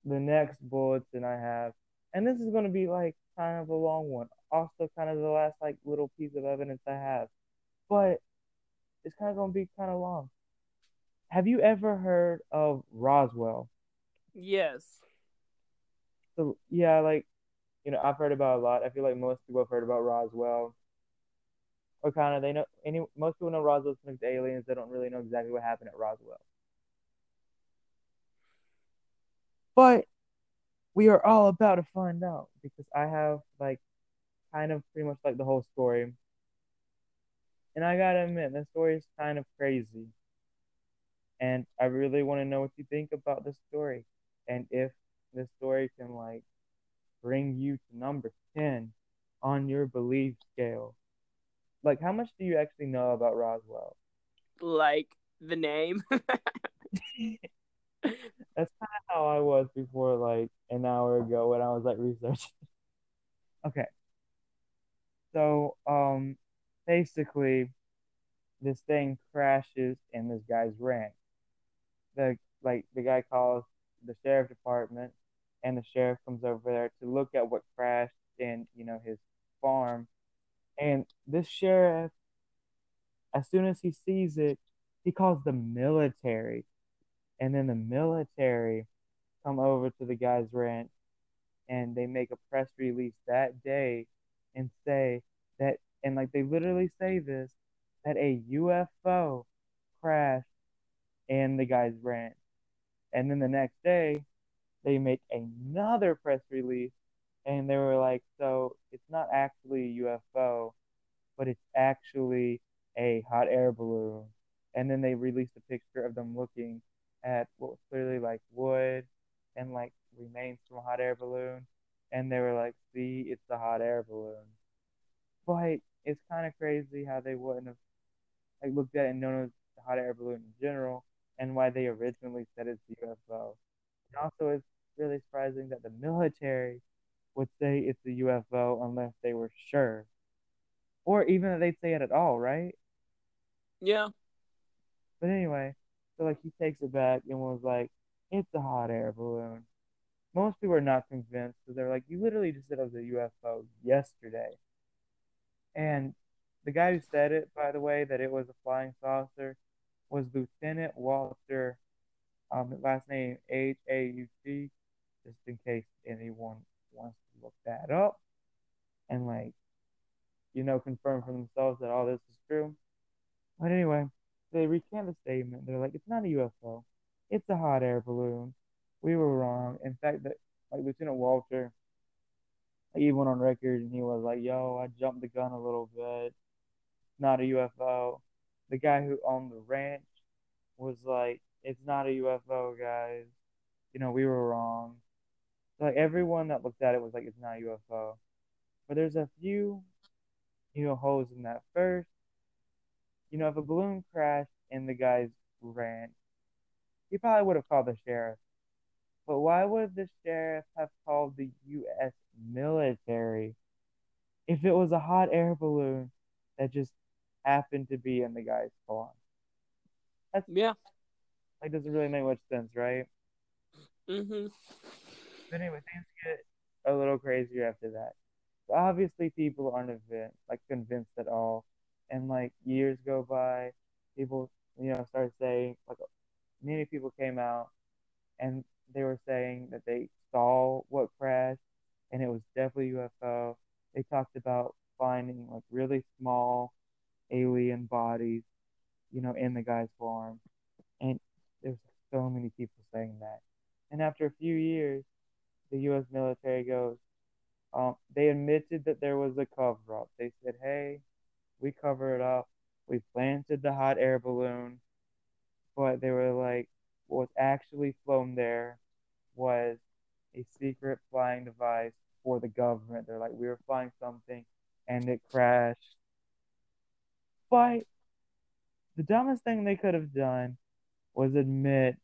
the next bulletin I have. And this is going to be like kind of a long one. Also kind of the last like little piece of evidence I have. But it's kind of going to be kind of long. Have you ever heard of Roswell? Yes. So yeah, like, you know, I've heard about a lot. I feel like most people have heard about Roswell. Or kind of, they know, any, most people know Roswell's linked to aliens. They don't really know exactly what happened at Roswell. But we are all about to find out because I have, like, kind of pretty much, like, the whole story. And I gotta admit, this story is kind of crazy. And I really want to know what you think about this story. And if this story can, like, bring you to number ten on your belief scale. Like, how much do you actually know about Roswell? Like, the name? That's kind of how I was before, like, an hour ago when I was, like, researching. Okay. So, um, basically, this thing crashes in this guy's ranch. The, like, the guy calls the sheriff's department, and the sheriff comes over there to look at what crashed in, you know, his farm. And this sheriff, as soon as he sees it, he calls the military. And then the military come over to the guy's ranch, and they make a press release that day and say that, and like they literally say this, that a U F O crashed in the guy's ranch. And then the next day, they make another press release, and they were like, so it's not actually a U F O, but it's actually a hot air balloon. And then they released a picture of them looking at what was clearly like wood and like remains from a hot air balloon. And they were like, see, it's a hot air balloon. But it's kind of crazy how they wouldn't have like looked at it and known it was a hot air balloon in general, and why they originally said it's a U F O. And also, it's really surprising that the military would say it's a U F O unless they were sure. Or even that they'd say it at all, right? Yeah. But anyway, so like he takes it back and was like, it's a hot air balloon. Most people are not convinced, because they're like, you literally just said it was a U F O yesterday. And the guy who said it, by the way, that it was a flying saucer, was Lieutenant Walter, um, last name H A U T, just in case anyone wants to look that up. And like, you know, confirm for themselves that all this is true. But anyway, they recant the statement. They're like, it's not a U F O. It's a hot air balloon. We were wrong. In fact, that like Lieutenant Walter, he went on record and he was like, yo, I jumped the gun a little bit. It's not a U F O. The guy who owned the ranch was like, it's not a U F O, guys. You know, we were wrong. So, like, everyone that looked at it was like, it's not a U F O. But there's a few, you know, holes in that. First, you know, if a balloon crashed in the guy's ranch, he probably would have called the sheriff. But why would the sheriff have called the U S military if it was a hot air balloon that just happened to be in the guy's farm? That's, yeah. Like, doesn't really make much sense, right? Mm-hmm. But anyway, things get a little crazier after that. So obviously, people aren't convinced, like convinced at all. And, like, years go by, people, you know, start saying, like, many people came out and they were saying that they saw what crashed, and it was definitely U F O. They talked about finding, like, really small alien bodies, you know, in the guy's farm. And there's so many people saying that. And after a few years, the U S military goes, um, they admitted that there was a cover-up. They said, hey, we covered it up. We planted the hot air balloon. But they were like, what was actually flown there was a secret flying device for the government. They're like, we were flying something, and it crashed. But the dumbest thing they could have done was admit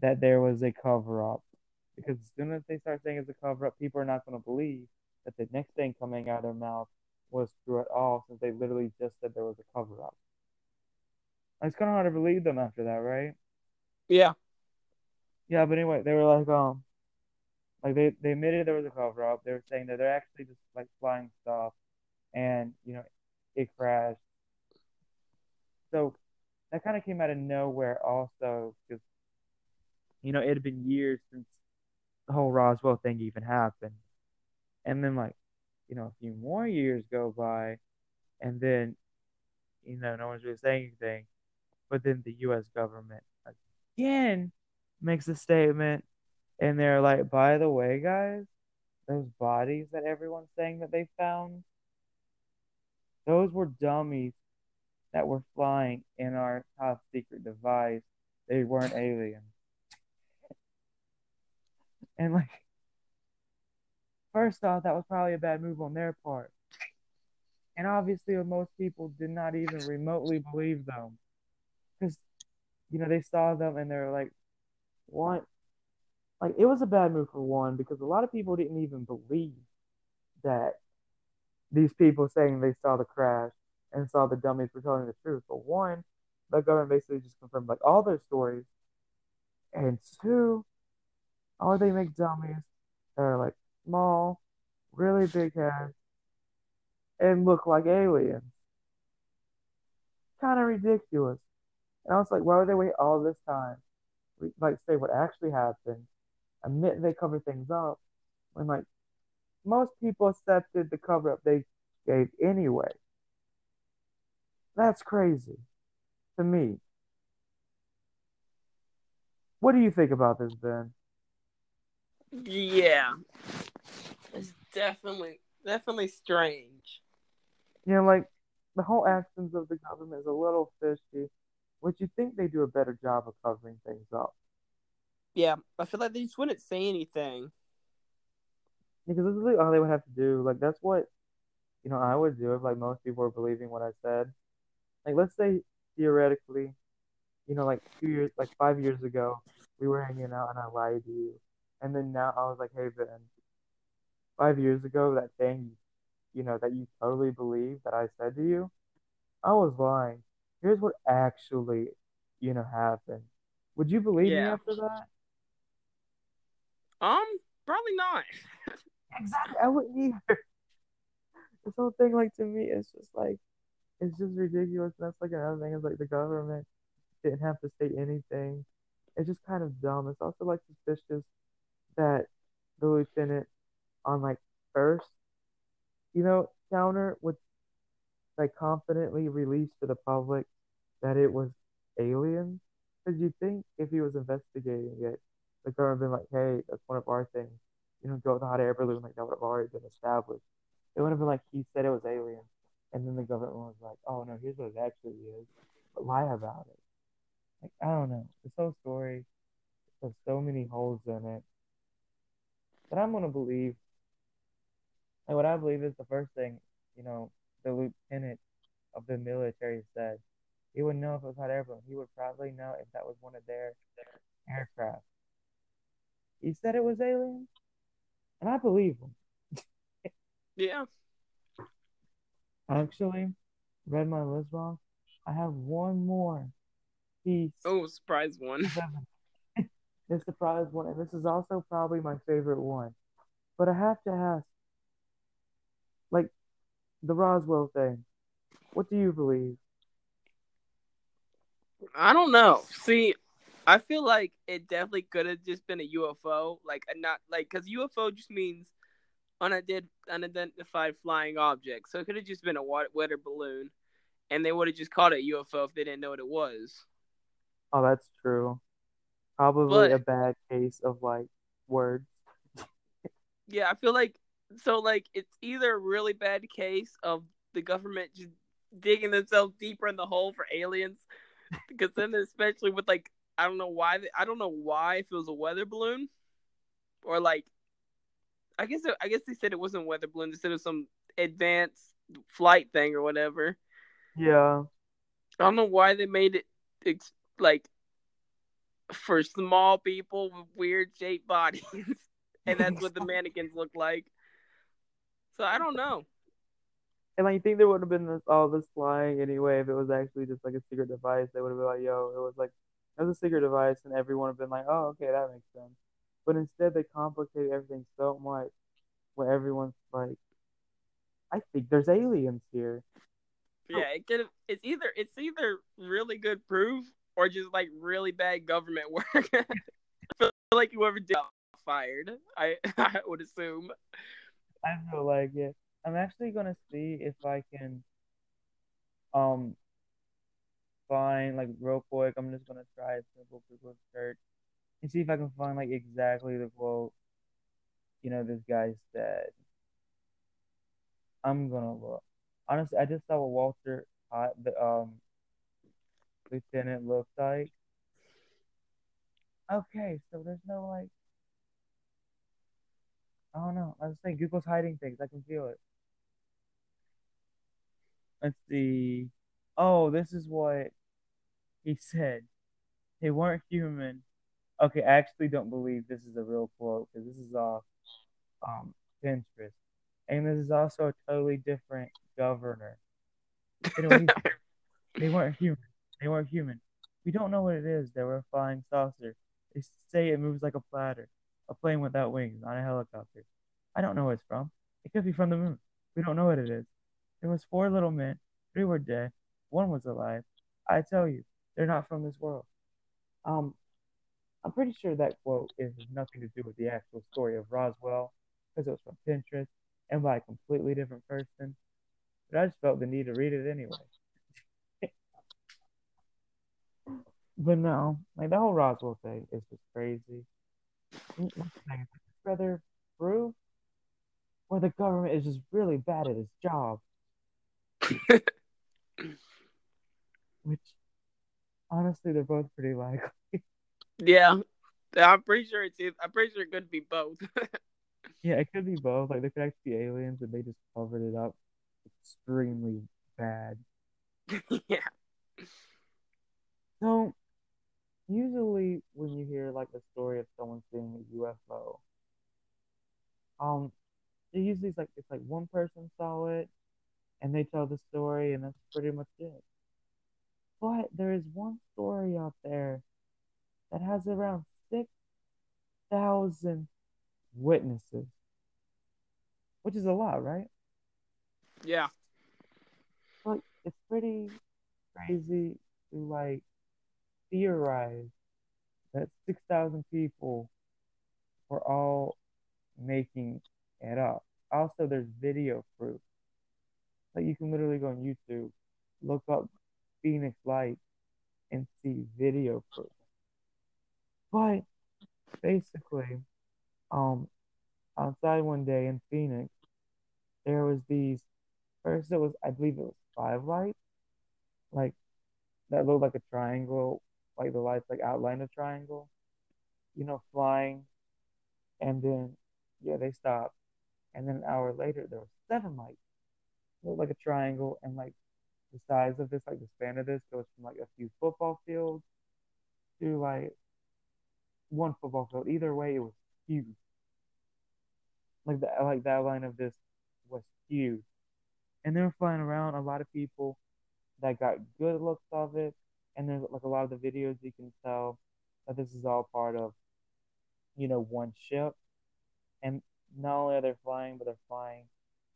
that there was a cover-up. Because as soon as they start saying it's a cover-up, people are not going to believe that the next thing coming out of their mouth was true at all, since they literally just said there was a cover-up. It's kind of hard to believe them after that, right? Yeah. Yeah, but anyway, they were like, um, like they, they admitted there was a cover-up. They were saying that they're actually just like flying stuff, and you know, it crashed. So that kind of came out of nowhere, also, because you know it had been years since the whole Roswell thing even happened, and then like, you know, a few more years go by, and then, you know, no one's really saying anything, but then the U S government again makes a statement, and they're like, by the way, guys, those bodies that everyone's saying that they found, those were dummies that were flying in our top secret device. They weren't aliens. And like, first off, that was probably a bad move on their part. And obviously, most people did not even remotely believe them. Because, you know, they saw them and they were like, what? Like, it was a bad move for one, because a lot of people didn't even believe that these people saying they saw the crash and saw the dummies were telling the truth. But one, the government basically just confirmed, like, all their stories. And two, all they make dummies that are, like, small, really big heads, and look like aliens. Kind of ridiculous. And I was like, why would they wait all this time? We, like, say what actually happened, admit they cover things up, when, like, most people accepted the cover-up they gave anyway. That's crazy to me. What do you think about this, Ben? Yeah. It's definitely, definitely strange. You know, like, the whole actions of the government is a little fishy. Would you think they do a better job of covering things up? Yeah, I feel like they just wouldn't say anything. Because this is like all they would have to do. Like, that's what, you know, I would do if, like, most people were believing what I said. Like, let's say, theoretically, you know, like two years, like five years ago, we were hanging out and I lied to you. And then now I was like, hey, Ben, five years ago, that thing, you know, that you totally believe that I said to you, I was lying. Here's what actually, you know, happened. Would you believe yeah. me after that? Um, probably not. Exactly. I wouldn't either. This whole thing, like, to me, it's just like, it's just ridiculous. And that's like another thing is like the government didn't have to say anything. It's just kind of dumb. It's also like suspicious that the lieutenant on like first, you know, counter would like confidently release to the public that it was aliens. Because you'd think if he was investigating it, the government would have been like, hey, that's one of our things. You know, go with the hot air balloon, like that would have already been established. It would have been like, he said it was aliens. And then the government was like, oh, no, here's what it actually is. But lie about it. Like, I don't know. This whole story has so many holes in it. But I'm going to believe, and what I believe is the first thing, you know, the lieutenant of the military said. He would know if it was hot air balloon. He would probably know if that was one of their, their aircraft. He said it was aliens, and I believe him. Yeah. I actually read my list wrong. I have one more piece. Oh, surprise one. The surprise one, and this is also probably my favorite one. But I have to ask, like, the Roswell thing. What do you believe? I don't know. See, I feel like it definitely could have just been a U F O, like a not like because U F O just means unidentified, unidentified flying object. So it could have just been a water, weather balloon, and they would have just called it a U F O if they didn't know what it was. Oh, that's true. Probably but, a bad case of like words. Yeah, I feel like so. Like it's either a really bad case of the government just digging themselves deeper in the hole for aliens. Because then, especially with like, I don't know why. They, I don't know why if it was a weather balloon, or like, I guess it, I guess they said it wasn't a weather balloon. They said it was some advanced flight thing or whatever. Yeah, I don't know why they made it ex- like for small people with weird shaped bodies, and that's what the mannequins look like. So I don't know. And I think there would have been this, all this flying anyway if it was actually just like a secret device. They would have been like, yo, it was like, it was a secret device. And everyone would have been like, oh, okay, that makes sense. But instead, they complicate everything so much where everyone's like, I think there's aliens here. Yeah, it could have, it's either it's either really good proof or just like really bad government work. I feel like whoever did got fired, I, I would assume. I feel like it. Yeah. I'm actually gonna see if I can, um, find like real quick. I'm just gonna try a simple Google search and see if I can find like exactly the quote. You know, this guy said. I'm gonna look. Honestly, I just saw what Walter Haut, the um, lieutenant looked like. Okay, so there's no like. I don't know. I was saying Google's hiding things. I can feel it. Let's see. Oh, this is what he said. They weren't human. Okay, I actually don't believe this is a real quote because this is off um, Pinterest. And this is also a totally different governor. They, don't even, they weren't human. They weren't human. We don't know what it is. They were a flying saucer. They say it moves like a platter. A plane without wings on a helicopter. I don't know where it's from. It could be from the moon. We don't know what it is. There was four little men. Three were dead. One was alive. I tell you, they're not from this world. Um, I'm pretty sure that quote is nothing to do with the actual story of Roswell because it was from Pinterest and by a completely different person. But I just felt the need to read it anyway. But no, like the whole Roswell thing is just crazy. Rather prove where the government is just really bad at its job, which honestly they're both pretty likely. Yeah, I'm pretty sure it's. I'm pretty sure it could be both. Yeah, it could be both. Like they could actually be aliens, and they just covered it up extremely bad. Yeah. So usually when you hear like the story of someone seeing a U F O, um, it usually is like it's like one person saw it, and they tell the story, and that's pretty much it. But there is one story out there that has around six thousand witnesses, which is a lot, right? Yeah. But it's pretty crazy to like theorize that six thousand people were all making it up. Also, there's video proof. Like you can literally go on YouTube, look up Phoenix Lights, and see video proof. But basically, um, outside one day in Phoenix, there was these. First, it was I believe it was five lights, like that looked like a triangle, like the lights like outlined a triangle, you know, flying, and then yeah, they stopped, and then an hour later there were seven lights, looked like a triangle, and like the size of this, like the span of this goes from like a few football fields to like one football field. Either way, it was huge. Like the like the outline of this was huge. And they were flying around. A lot of people that got good looks of it, and there's like a lot of the videos you can tell that this is all part of, you know, one ship. And not only are they flying, but they're flying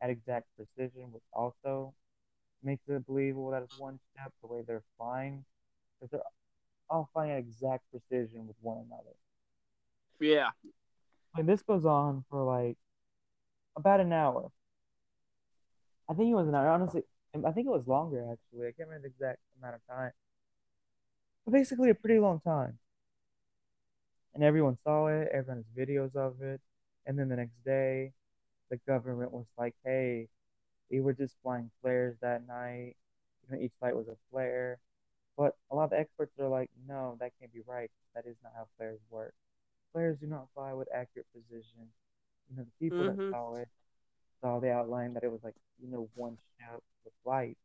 at exact precision, which also makes it believable that it's one ship. The way they're flying, because they're all flying at exact precision with one another. Yeah. And this goes on for like about an hour. I think it was an hour, honestly. I think it was longer, actually. I can't remember the exact amount of time. But basically, a pretty long time. And everyone saw it. Everyone has videos of it. And then the next day, the government was like, hey, we were just flying flares that night. You know, each flight was a flare. But a lot of experts are like, no, that can't be right. That is not how flares work. Flares do not fly with accurate precision. You know, the people mm-hmm. that saw it, saw the outline that it was like, you know, one ship with light.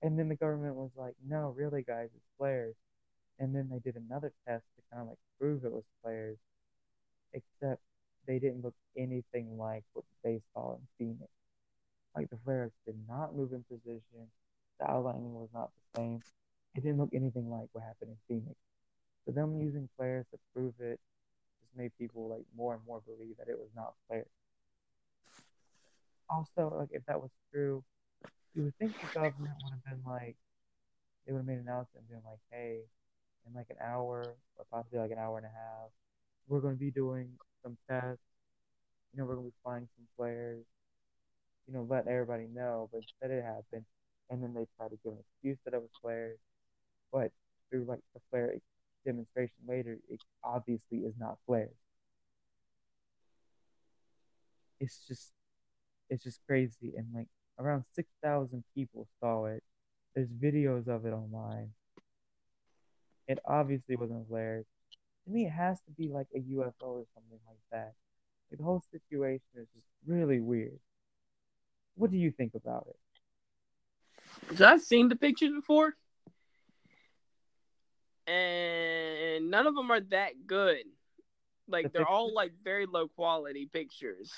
And then the government was like, no, really, guys, it's flares. And then they did another test to kind of like prove it was flares, except they didn't look anything like what they saw in Phoenix. Like the flares did not move in precision, the outlining was not the same. It didn't look anything like what happened in Phoenix. So them using flares to prove it just made people like more and more believe that it was not flares. Also, like, if that was true, you would think the government would have been, like, they would have made an announcement being like, hey, in, like, an hour, or possibly, like, an hour and a half, we're going to be doing some tests, you know, we're going to be flying some flares, you know, let everybody know, but instead it happened, and then they tried to give an excuse that it was flares, but through, like, the flare demonstration later, it obviously is not flares. It's just... It's just crazy, and like around six thousand people saw it. There's videos of it online. It obviously wasn't flares. To me, it has to be like a U F O or something like that. Like, the whole situation is just really weird. What do you think about it? So I've seen the pictures before, and none of them are that good. Like the they're pictures? all like very low quality pictures.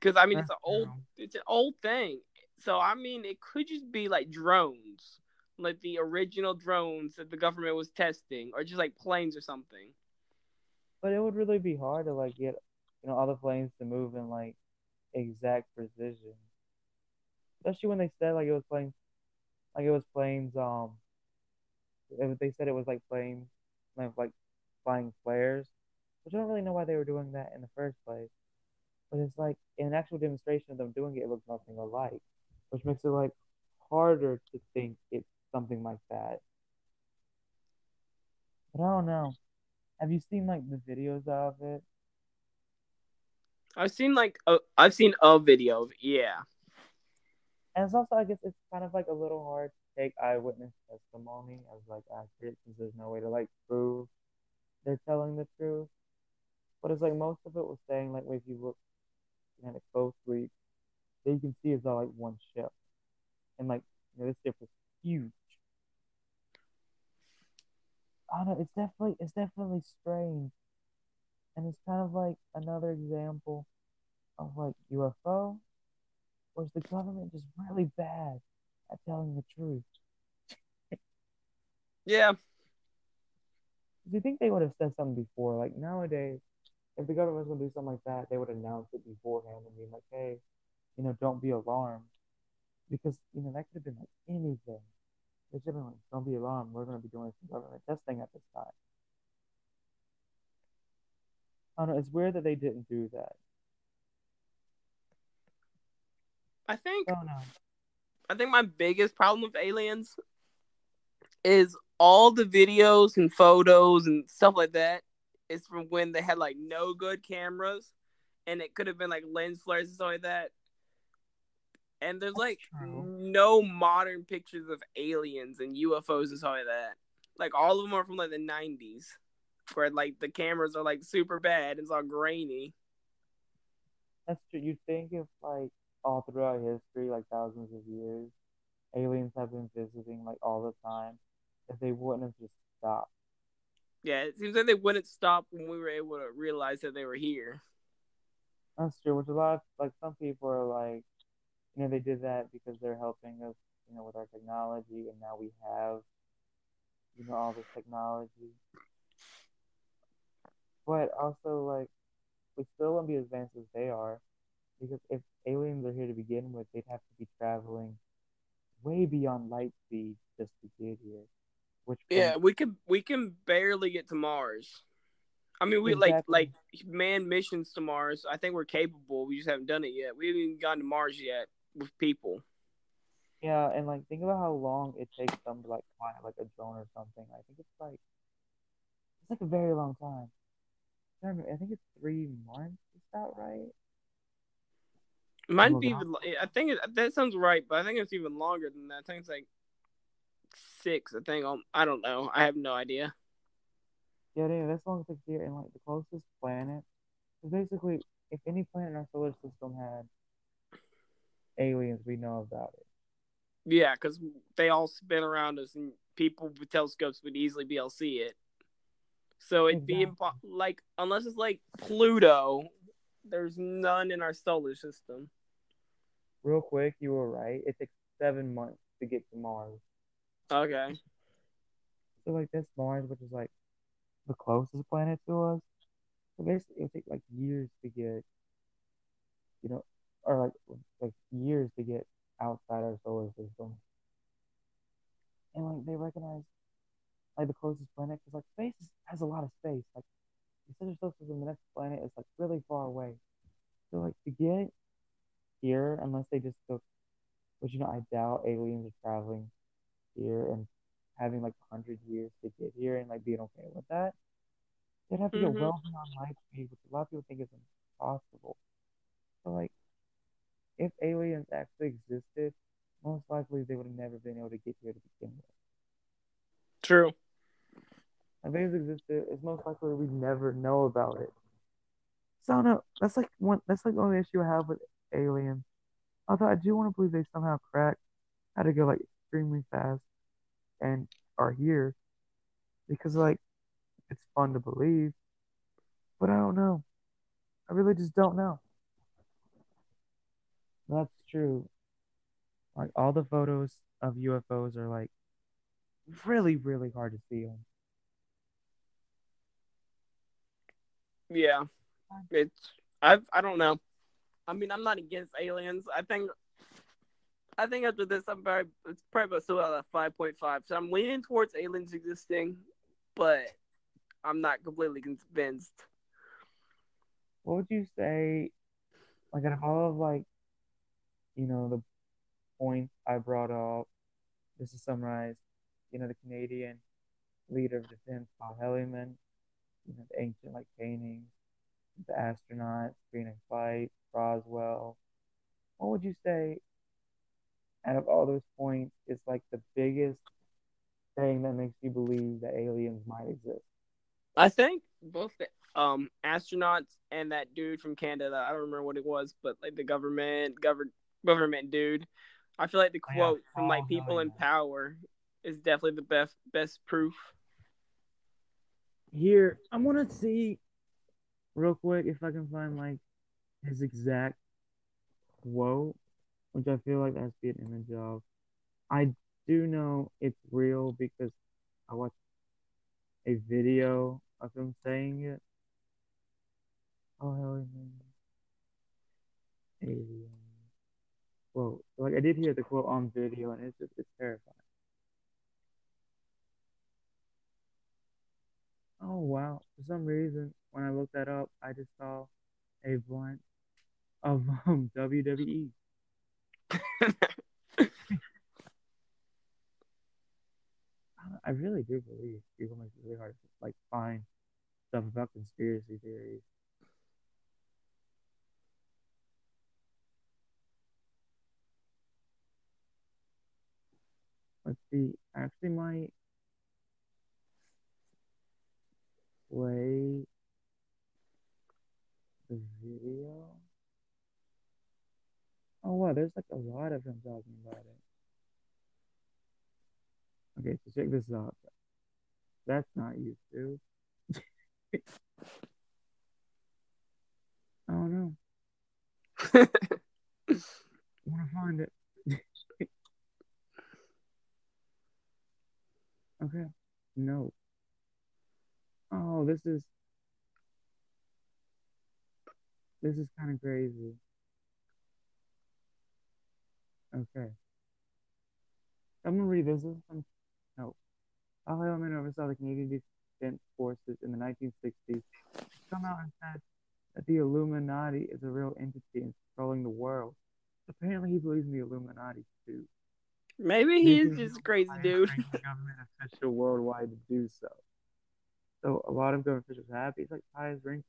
Because, I mean, it's an old, it's an old thing. So, I mean, it could just be, like, drones. Like, the original drones that the government was testing. Or just, like, planes or something. But it would really be hard to, like, get, you know, all the planes to move in, like, exact precision. Especially when they said, like, it was planes, like, it was planes, um, it, they said it was, like, planes, like, like, flying flares. Which I don't really know why they were doing that in the first place. But it's like, in an actual demonstration of them doing it, it looks nothing alike, which makes it, like, harder to think it's something like that. But I don't know. Have you seen, like, the videos of it? I've seen, like, a, I've seen a video of it, yeah. And it's also, I guess, it's kind of, like, a little hard to take eyewitness testimony as, like, accurate, since there's no way to, like, prove they're telling the truth. But it's, like, most of it was saying, like, if you look, and it closely, that you can see it's all like one ship, and like, you know, this ship was huge. I don't know, it's definitely it's definitely strange, and it's kind of like another example of like U F O, where's the government just really bad at telling the truth. Yeah. Do you think they would have said something before? Like nowadays, if the government was going to do something like that, they would announce it beforehand and be like, hey, you know, don't be alarmed. Because, you know, that could have been like anything. They should have been like, don't be alarmed. We're going to be doing some government testing at this time. I don't know. It's weird that they didn't do that. I think, oh, no. I think my biggest problem with aliens is all the videos and photos and stuff like that is from when they had like no good cameras, and it could have been like lens flares and stuff like that. And there's like no modern pictures of aliens and U F Os and stuff like that. Like all of them are from like the nineties, where like the cameras are like super bad. It's all grainy. That's true. You think if like all throughout history, like thousands of years, aliens have been visiting like all the time, if they wouldn't have just stopped. Yeah, it seems like they wouldn't stop when we were able to realize that they were here. That's true, which a lot of, like, some people are like, you know, they did that because they're helping us, you know, with our technology, and now we have, you know, all this technology. But also, like, we still won't be as advanced as they are, because if aliens are here to begin with, they'd have to be traveling way beyond light speed just to get here. Which yeah, we can we can barely get to Mars. I mean, we exactly. like like manned missions to Mars. I think we're capable. We just haven't done it yet. We haven't even gotten to Mars yet with people. Yeah, and like think about how long it takes them to like fly like a drone or something. I think it's like it's like a very long time. I, remember, I think it's three months. Is that right? It might oh, be God. even. I think it, that sounds right, but I think it's even longer than that. I think it's like. Six, I think. I'm, I don't know. I have no idea. Yeah, yeah, that's long as it's here. And, like, the closest planet, so basically, if any planet in our solar system had aliens, we know about it. Yeah, because they all spin around us, and people with telescopes would easily be able to see it. So it'd exactly. be, impo- like, unless it's, like, Pluto, there's none in our solar system. Real quick, you were right. It takes seven months to get to Mars. Okay. So, like, that's Mars, which is, like, the closest planet to us. So, basically, it would take, like, years to get, you know, or, like, like years to get outside our solar system. And, like, they recognize, like, the closest planet, because, like, space has a lot of space. Like, instead of solar system, the next planet is, like, really far away. So, like, to get here, unless they just took, which, you know, I doubt aliens are traveling here and having like one hundred years to get here and like being okay with that, they'd have to mm-hmm. get well beyond light speed, which a lot of people think is impossible. So, like, if aliens actually existed, most likely they would have never been able to get here to begin with. True. If aliens existed, it's most likely we'd never know about it. So, no, that's like one, that's like the only issue I have with aliens. Although I do want to believe they somehow cracked how to go like extremely fast and are here, because like it's fun to believe, but I don't know. I really just don't know. That's true. Like all the photos of U F Os are like really, really hard to see them. Yeah, it's I I don't know. I mean, I'm not against aliens. I think. I think after this, I'm probably, it's probably still at five point five. So I'm leaning towards aliens existing, but I'm not completely convinced. What would you say, like, out of all of, like, you know, the points I brought up, just to summarize, you know, the Canadian leader of defense, Paul Hellyer, you know, the ancient, like, paintings, the astronauts, Phoenix Lights, Roswell, what would you say, out of all those points, it's like the biggest thing that makes you believe that aliens might exist? I think both the um, astronauts and that dude from Canada, I don't remember what it was, but like the government govern, government dude, I feel like the quote oh, yeah. from like people oh, yeah. in power is definitely the best, best proof. here, I want to see real quick if I can find like his exact quote, which I feel like I see an image of. I do know it's real because I watched a video of him saying it. Oh, hell yeah. Quote. Like, I did hear the quote on video, and it's just, it's terrifying. Oh, wow. For some reason, when I looked that up, I just saw a blunt of um, W W E. I really do believe people make it really hard to like find stuff about conspiracy theories. Let's see. I actually might play the video. Oh wow, there's like a lot of him talking about it. Okay, so check this out. That's not YouTube. I don't know. I want to find it. Okay. No. Oh, this is... This is kind of crazy. Okay. I'm going to revisit some... No. Paul Hellyer oversaw the Canadian Defense Forces in the nineteen sixties. Come out and said that the Illuminati is a real entity and controlling the world. Apparently, he believes in the Illuminati too. Maybe he is just crazy, dude. Government official worldwide to do so. So a lot of government officials have. He's like highest ranking.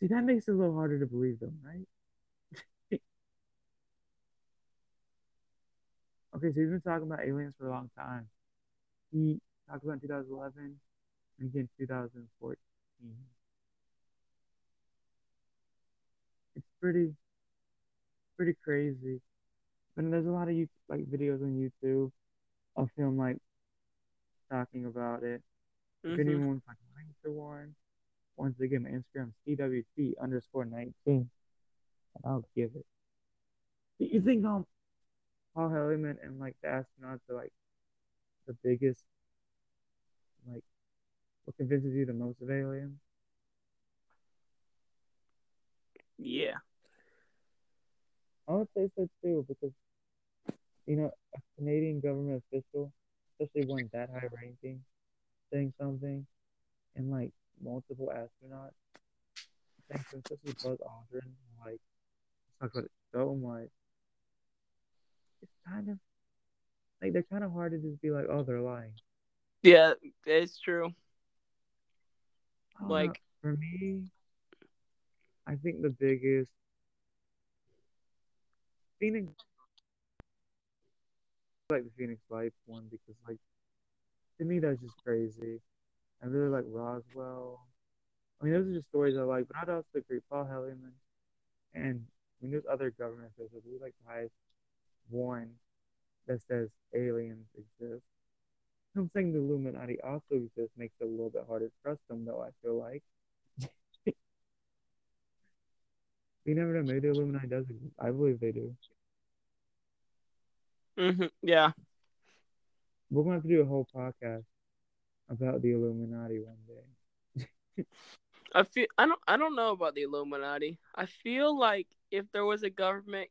See, that makes it a little harder to believe them, right? Okay, so he's been talking about aliens for a long time. He talked about it in two thousand eleven and again two thousand fourteen. It's pretty, pretty crazy. But there's a lot of YouTube, like videos on YouTube of him like talking about it. Mm-hmm. If anyone's like link to one, once again, my Instagram is C W T underscore nineteen, and I'll give it. You think um. Paul Hellyer and like the astronauts are like the biggest, like what convinces you the most of aliens? Yeah, I would say so too, because you know a Canadian government official, especially one that high ranking, saying something, and like multiple astronauts, especially Buzz Aldrin, like talk about it so much. It's kind of like they're kind of hard to just be like, oh, they're lying. Yeah, it's true. Uh, like for me, I think the biggest Phoenix, like the Phoenix Lights one, because like to me that's just crazy. I really like Roswell. I mean, those are just stories I like, but I'd also agree Paul Hellyer and I mean, there's other government officials we like the highest one that says aliens exist. I'm saying the Illuminati also exists makes it a little bit harder to trust them, though, I feel like. You never know, maybe the Illuminati does exist. I believe they do. Mm-hmm. Yeah. We're going to have to do a whole podcast about the Illuminati one day. I feel I don't I don't know about the Illuminati. I feel like if there was a government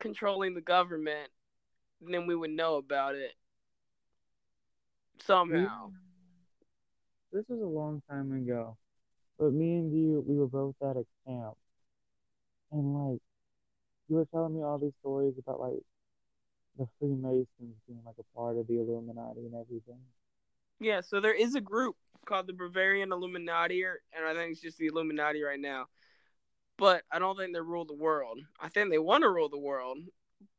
controlling the government, then we would know about it somehow. This was a long time ago, but me and you, we were both at a camp, and like you were telling me all these stories about like the Freemasons being like a part of the Illuminati and everything. Yeah, so there is a group called the Bavarian Illuminati, or, and I think it's just the Illuminati right now. But I don't think they rule the world. I think they want to rule the world,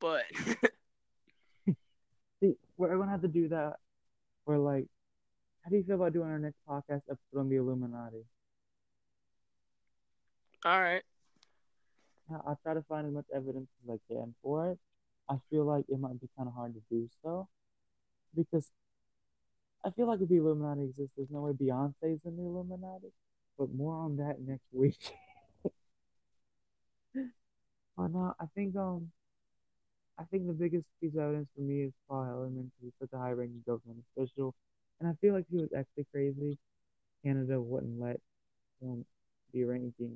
but... See, we're going to have to do that. We're like, how do you feel about doing our next podcast episode on the Illuminati? All right. I'll try to find as much evidence as I can for it. I feel like it might be kind of hard to do so, because I feel like if the Illuminati exists, there's no way Beyonce's in the Illuminati. But more on that next week. Why not? I think um, I think the biggest piece of evidence for me is Paul Hellyer, because he's such a high-ranking government official, and I feel like he was actually crazy. Canada wouldn't let him be ranking,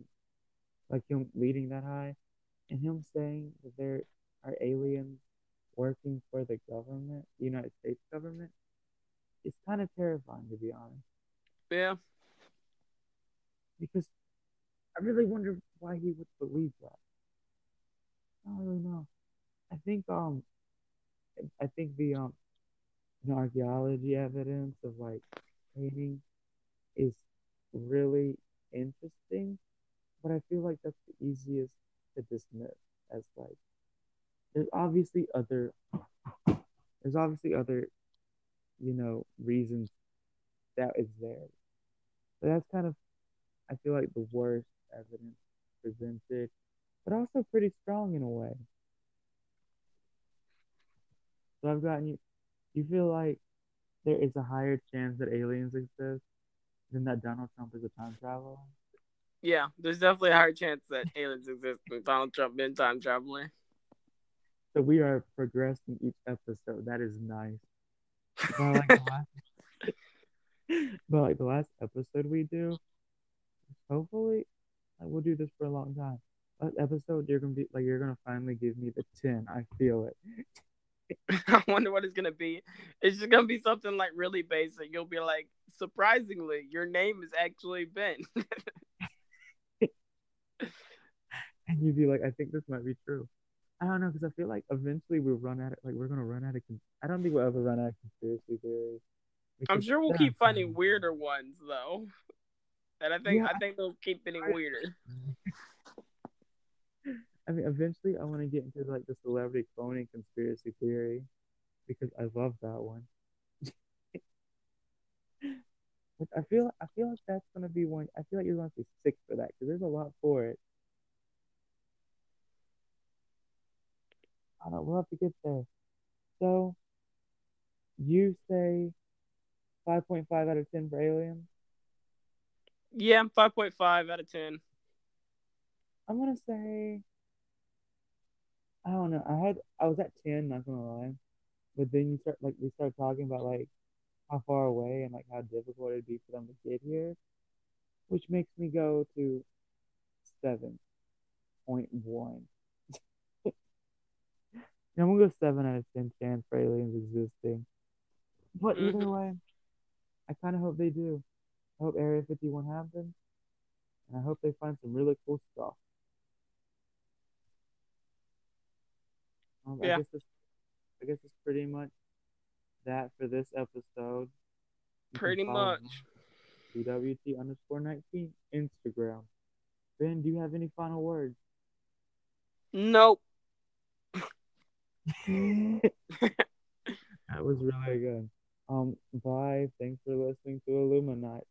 like him leading that high, and him saying that there are aliens working for the government, the United States government. It's kind of terrifying, to be honest. Yeah. Because I really wonder why he would believe that. I don't really know. I think um, I think the um, the archaeology evidence of like painting is really interesting, but I feel like that's the easiest to dismiss as like there's obviously other there's obviously other you know reasons that is there, but that's kind of I feel like the worst evidence presented, but also pretty strong in a way. So I've gotten you. You feel like there is a higher chance that aliens exist than that Donald Trump is a time traveler? Yeah, there's definitely a higher chance that aliens exist than Donald Trump being time traveling. So we are progressing each episode. That is nice. But like the last, but like the last episode we do, hopefully, like we'll do this for a long time. Last episode, you're gonna be like, you're gonna finally give me the ten. I feel it. I wonder what it's gonna be. It's just gonna be something like really basic. You'll be like, surprisingly, your name is actually Ben. And you'd be like, I think this might be true. I don't know, because I feel like eventually we'll run out of like we're gonna run out of. Con- I don't think we'll ever run out of conspiracy theories. I'm sure we'll keep finding fun. Weirder ones though, and I think yeah, I think they'll keep getting I- weirder. I mean, eventually I want to get into, like, the celebrity cloning conspiracy theory because I love that one. But I feel I feel like that's going to be one. I feel like you're going to be sick for that because there's a lot for it. I don't know. We'll have to get there. So, you say five point five out of ten for aliens? Yeah, five point five out of ten. I'm going to say... I don't know. I had I was at ten, not gonna lie, but then you start like we start talking about like how far away and like how difficult it'd be for them to get here, which makes me go to seven point one. Now I'm gonna go seven out of ten chance for aliens existing, but either way, I kind of hope they do. I hope Area fifty-one happens, and I hope they find some really cool stuff. Um, yeah. I guess, this, I guess it's pretty much that for this episode. You pretty much. D W T underscore nineteen Instagram. Ben, do you have any final words? Nope. That was really good. Um, bye. Thanks for listening to Illuminati.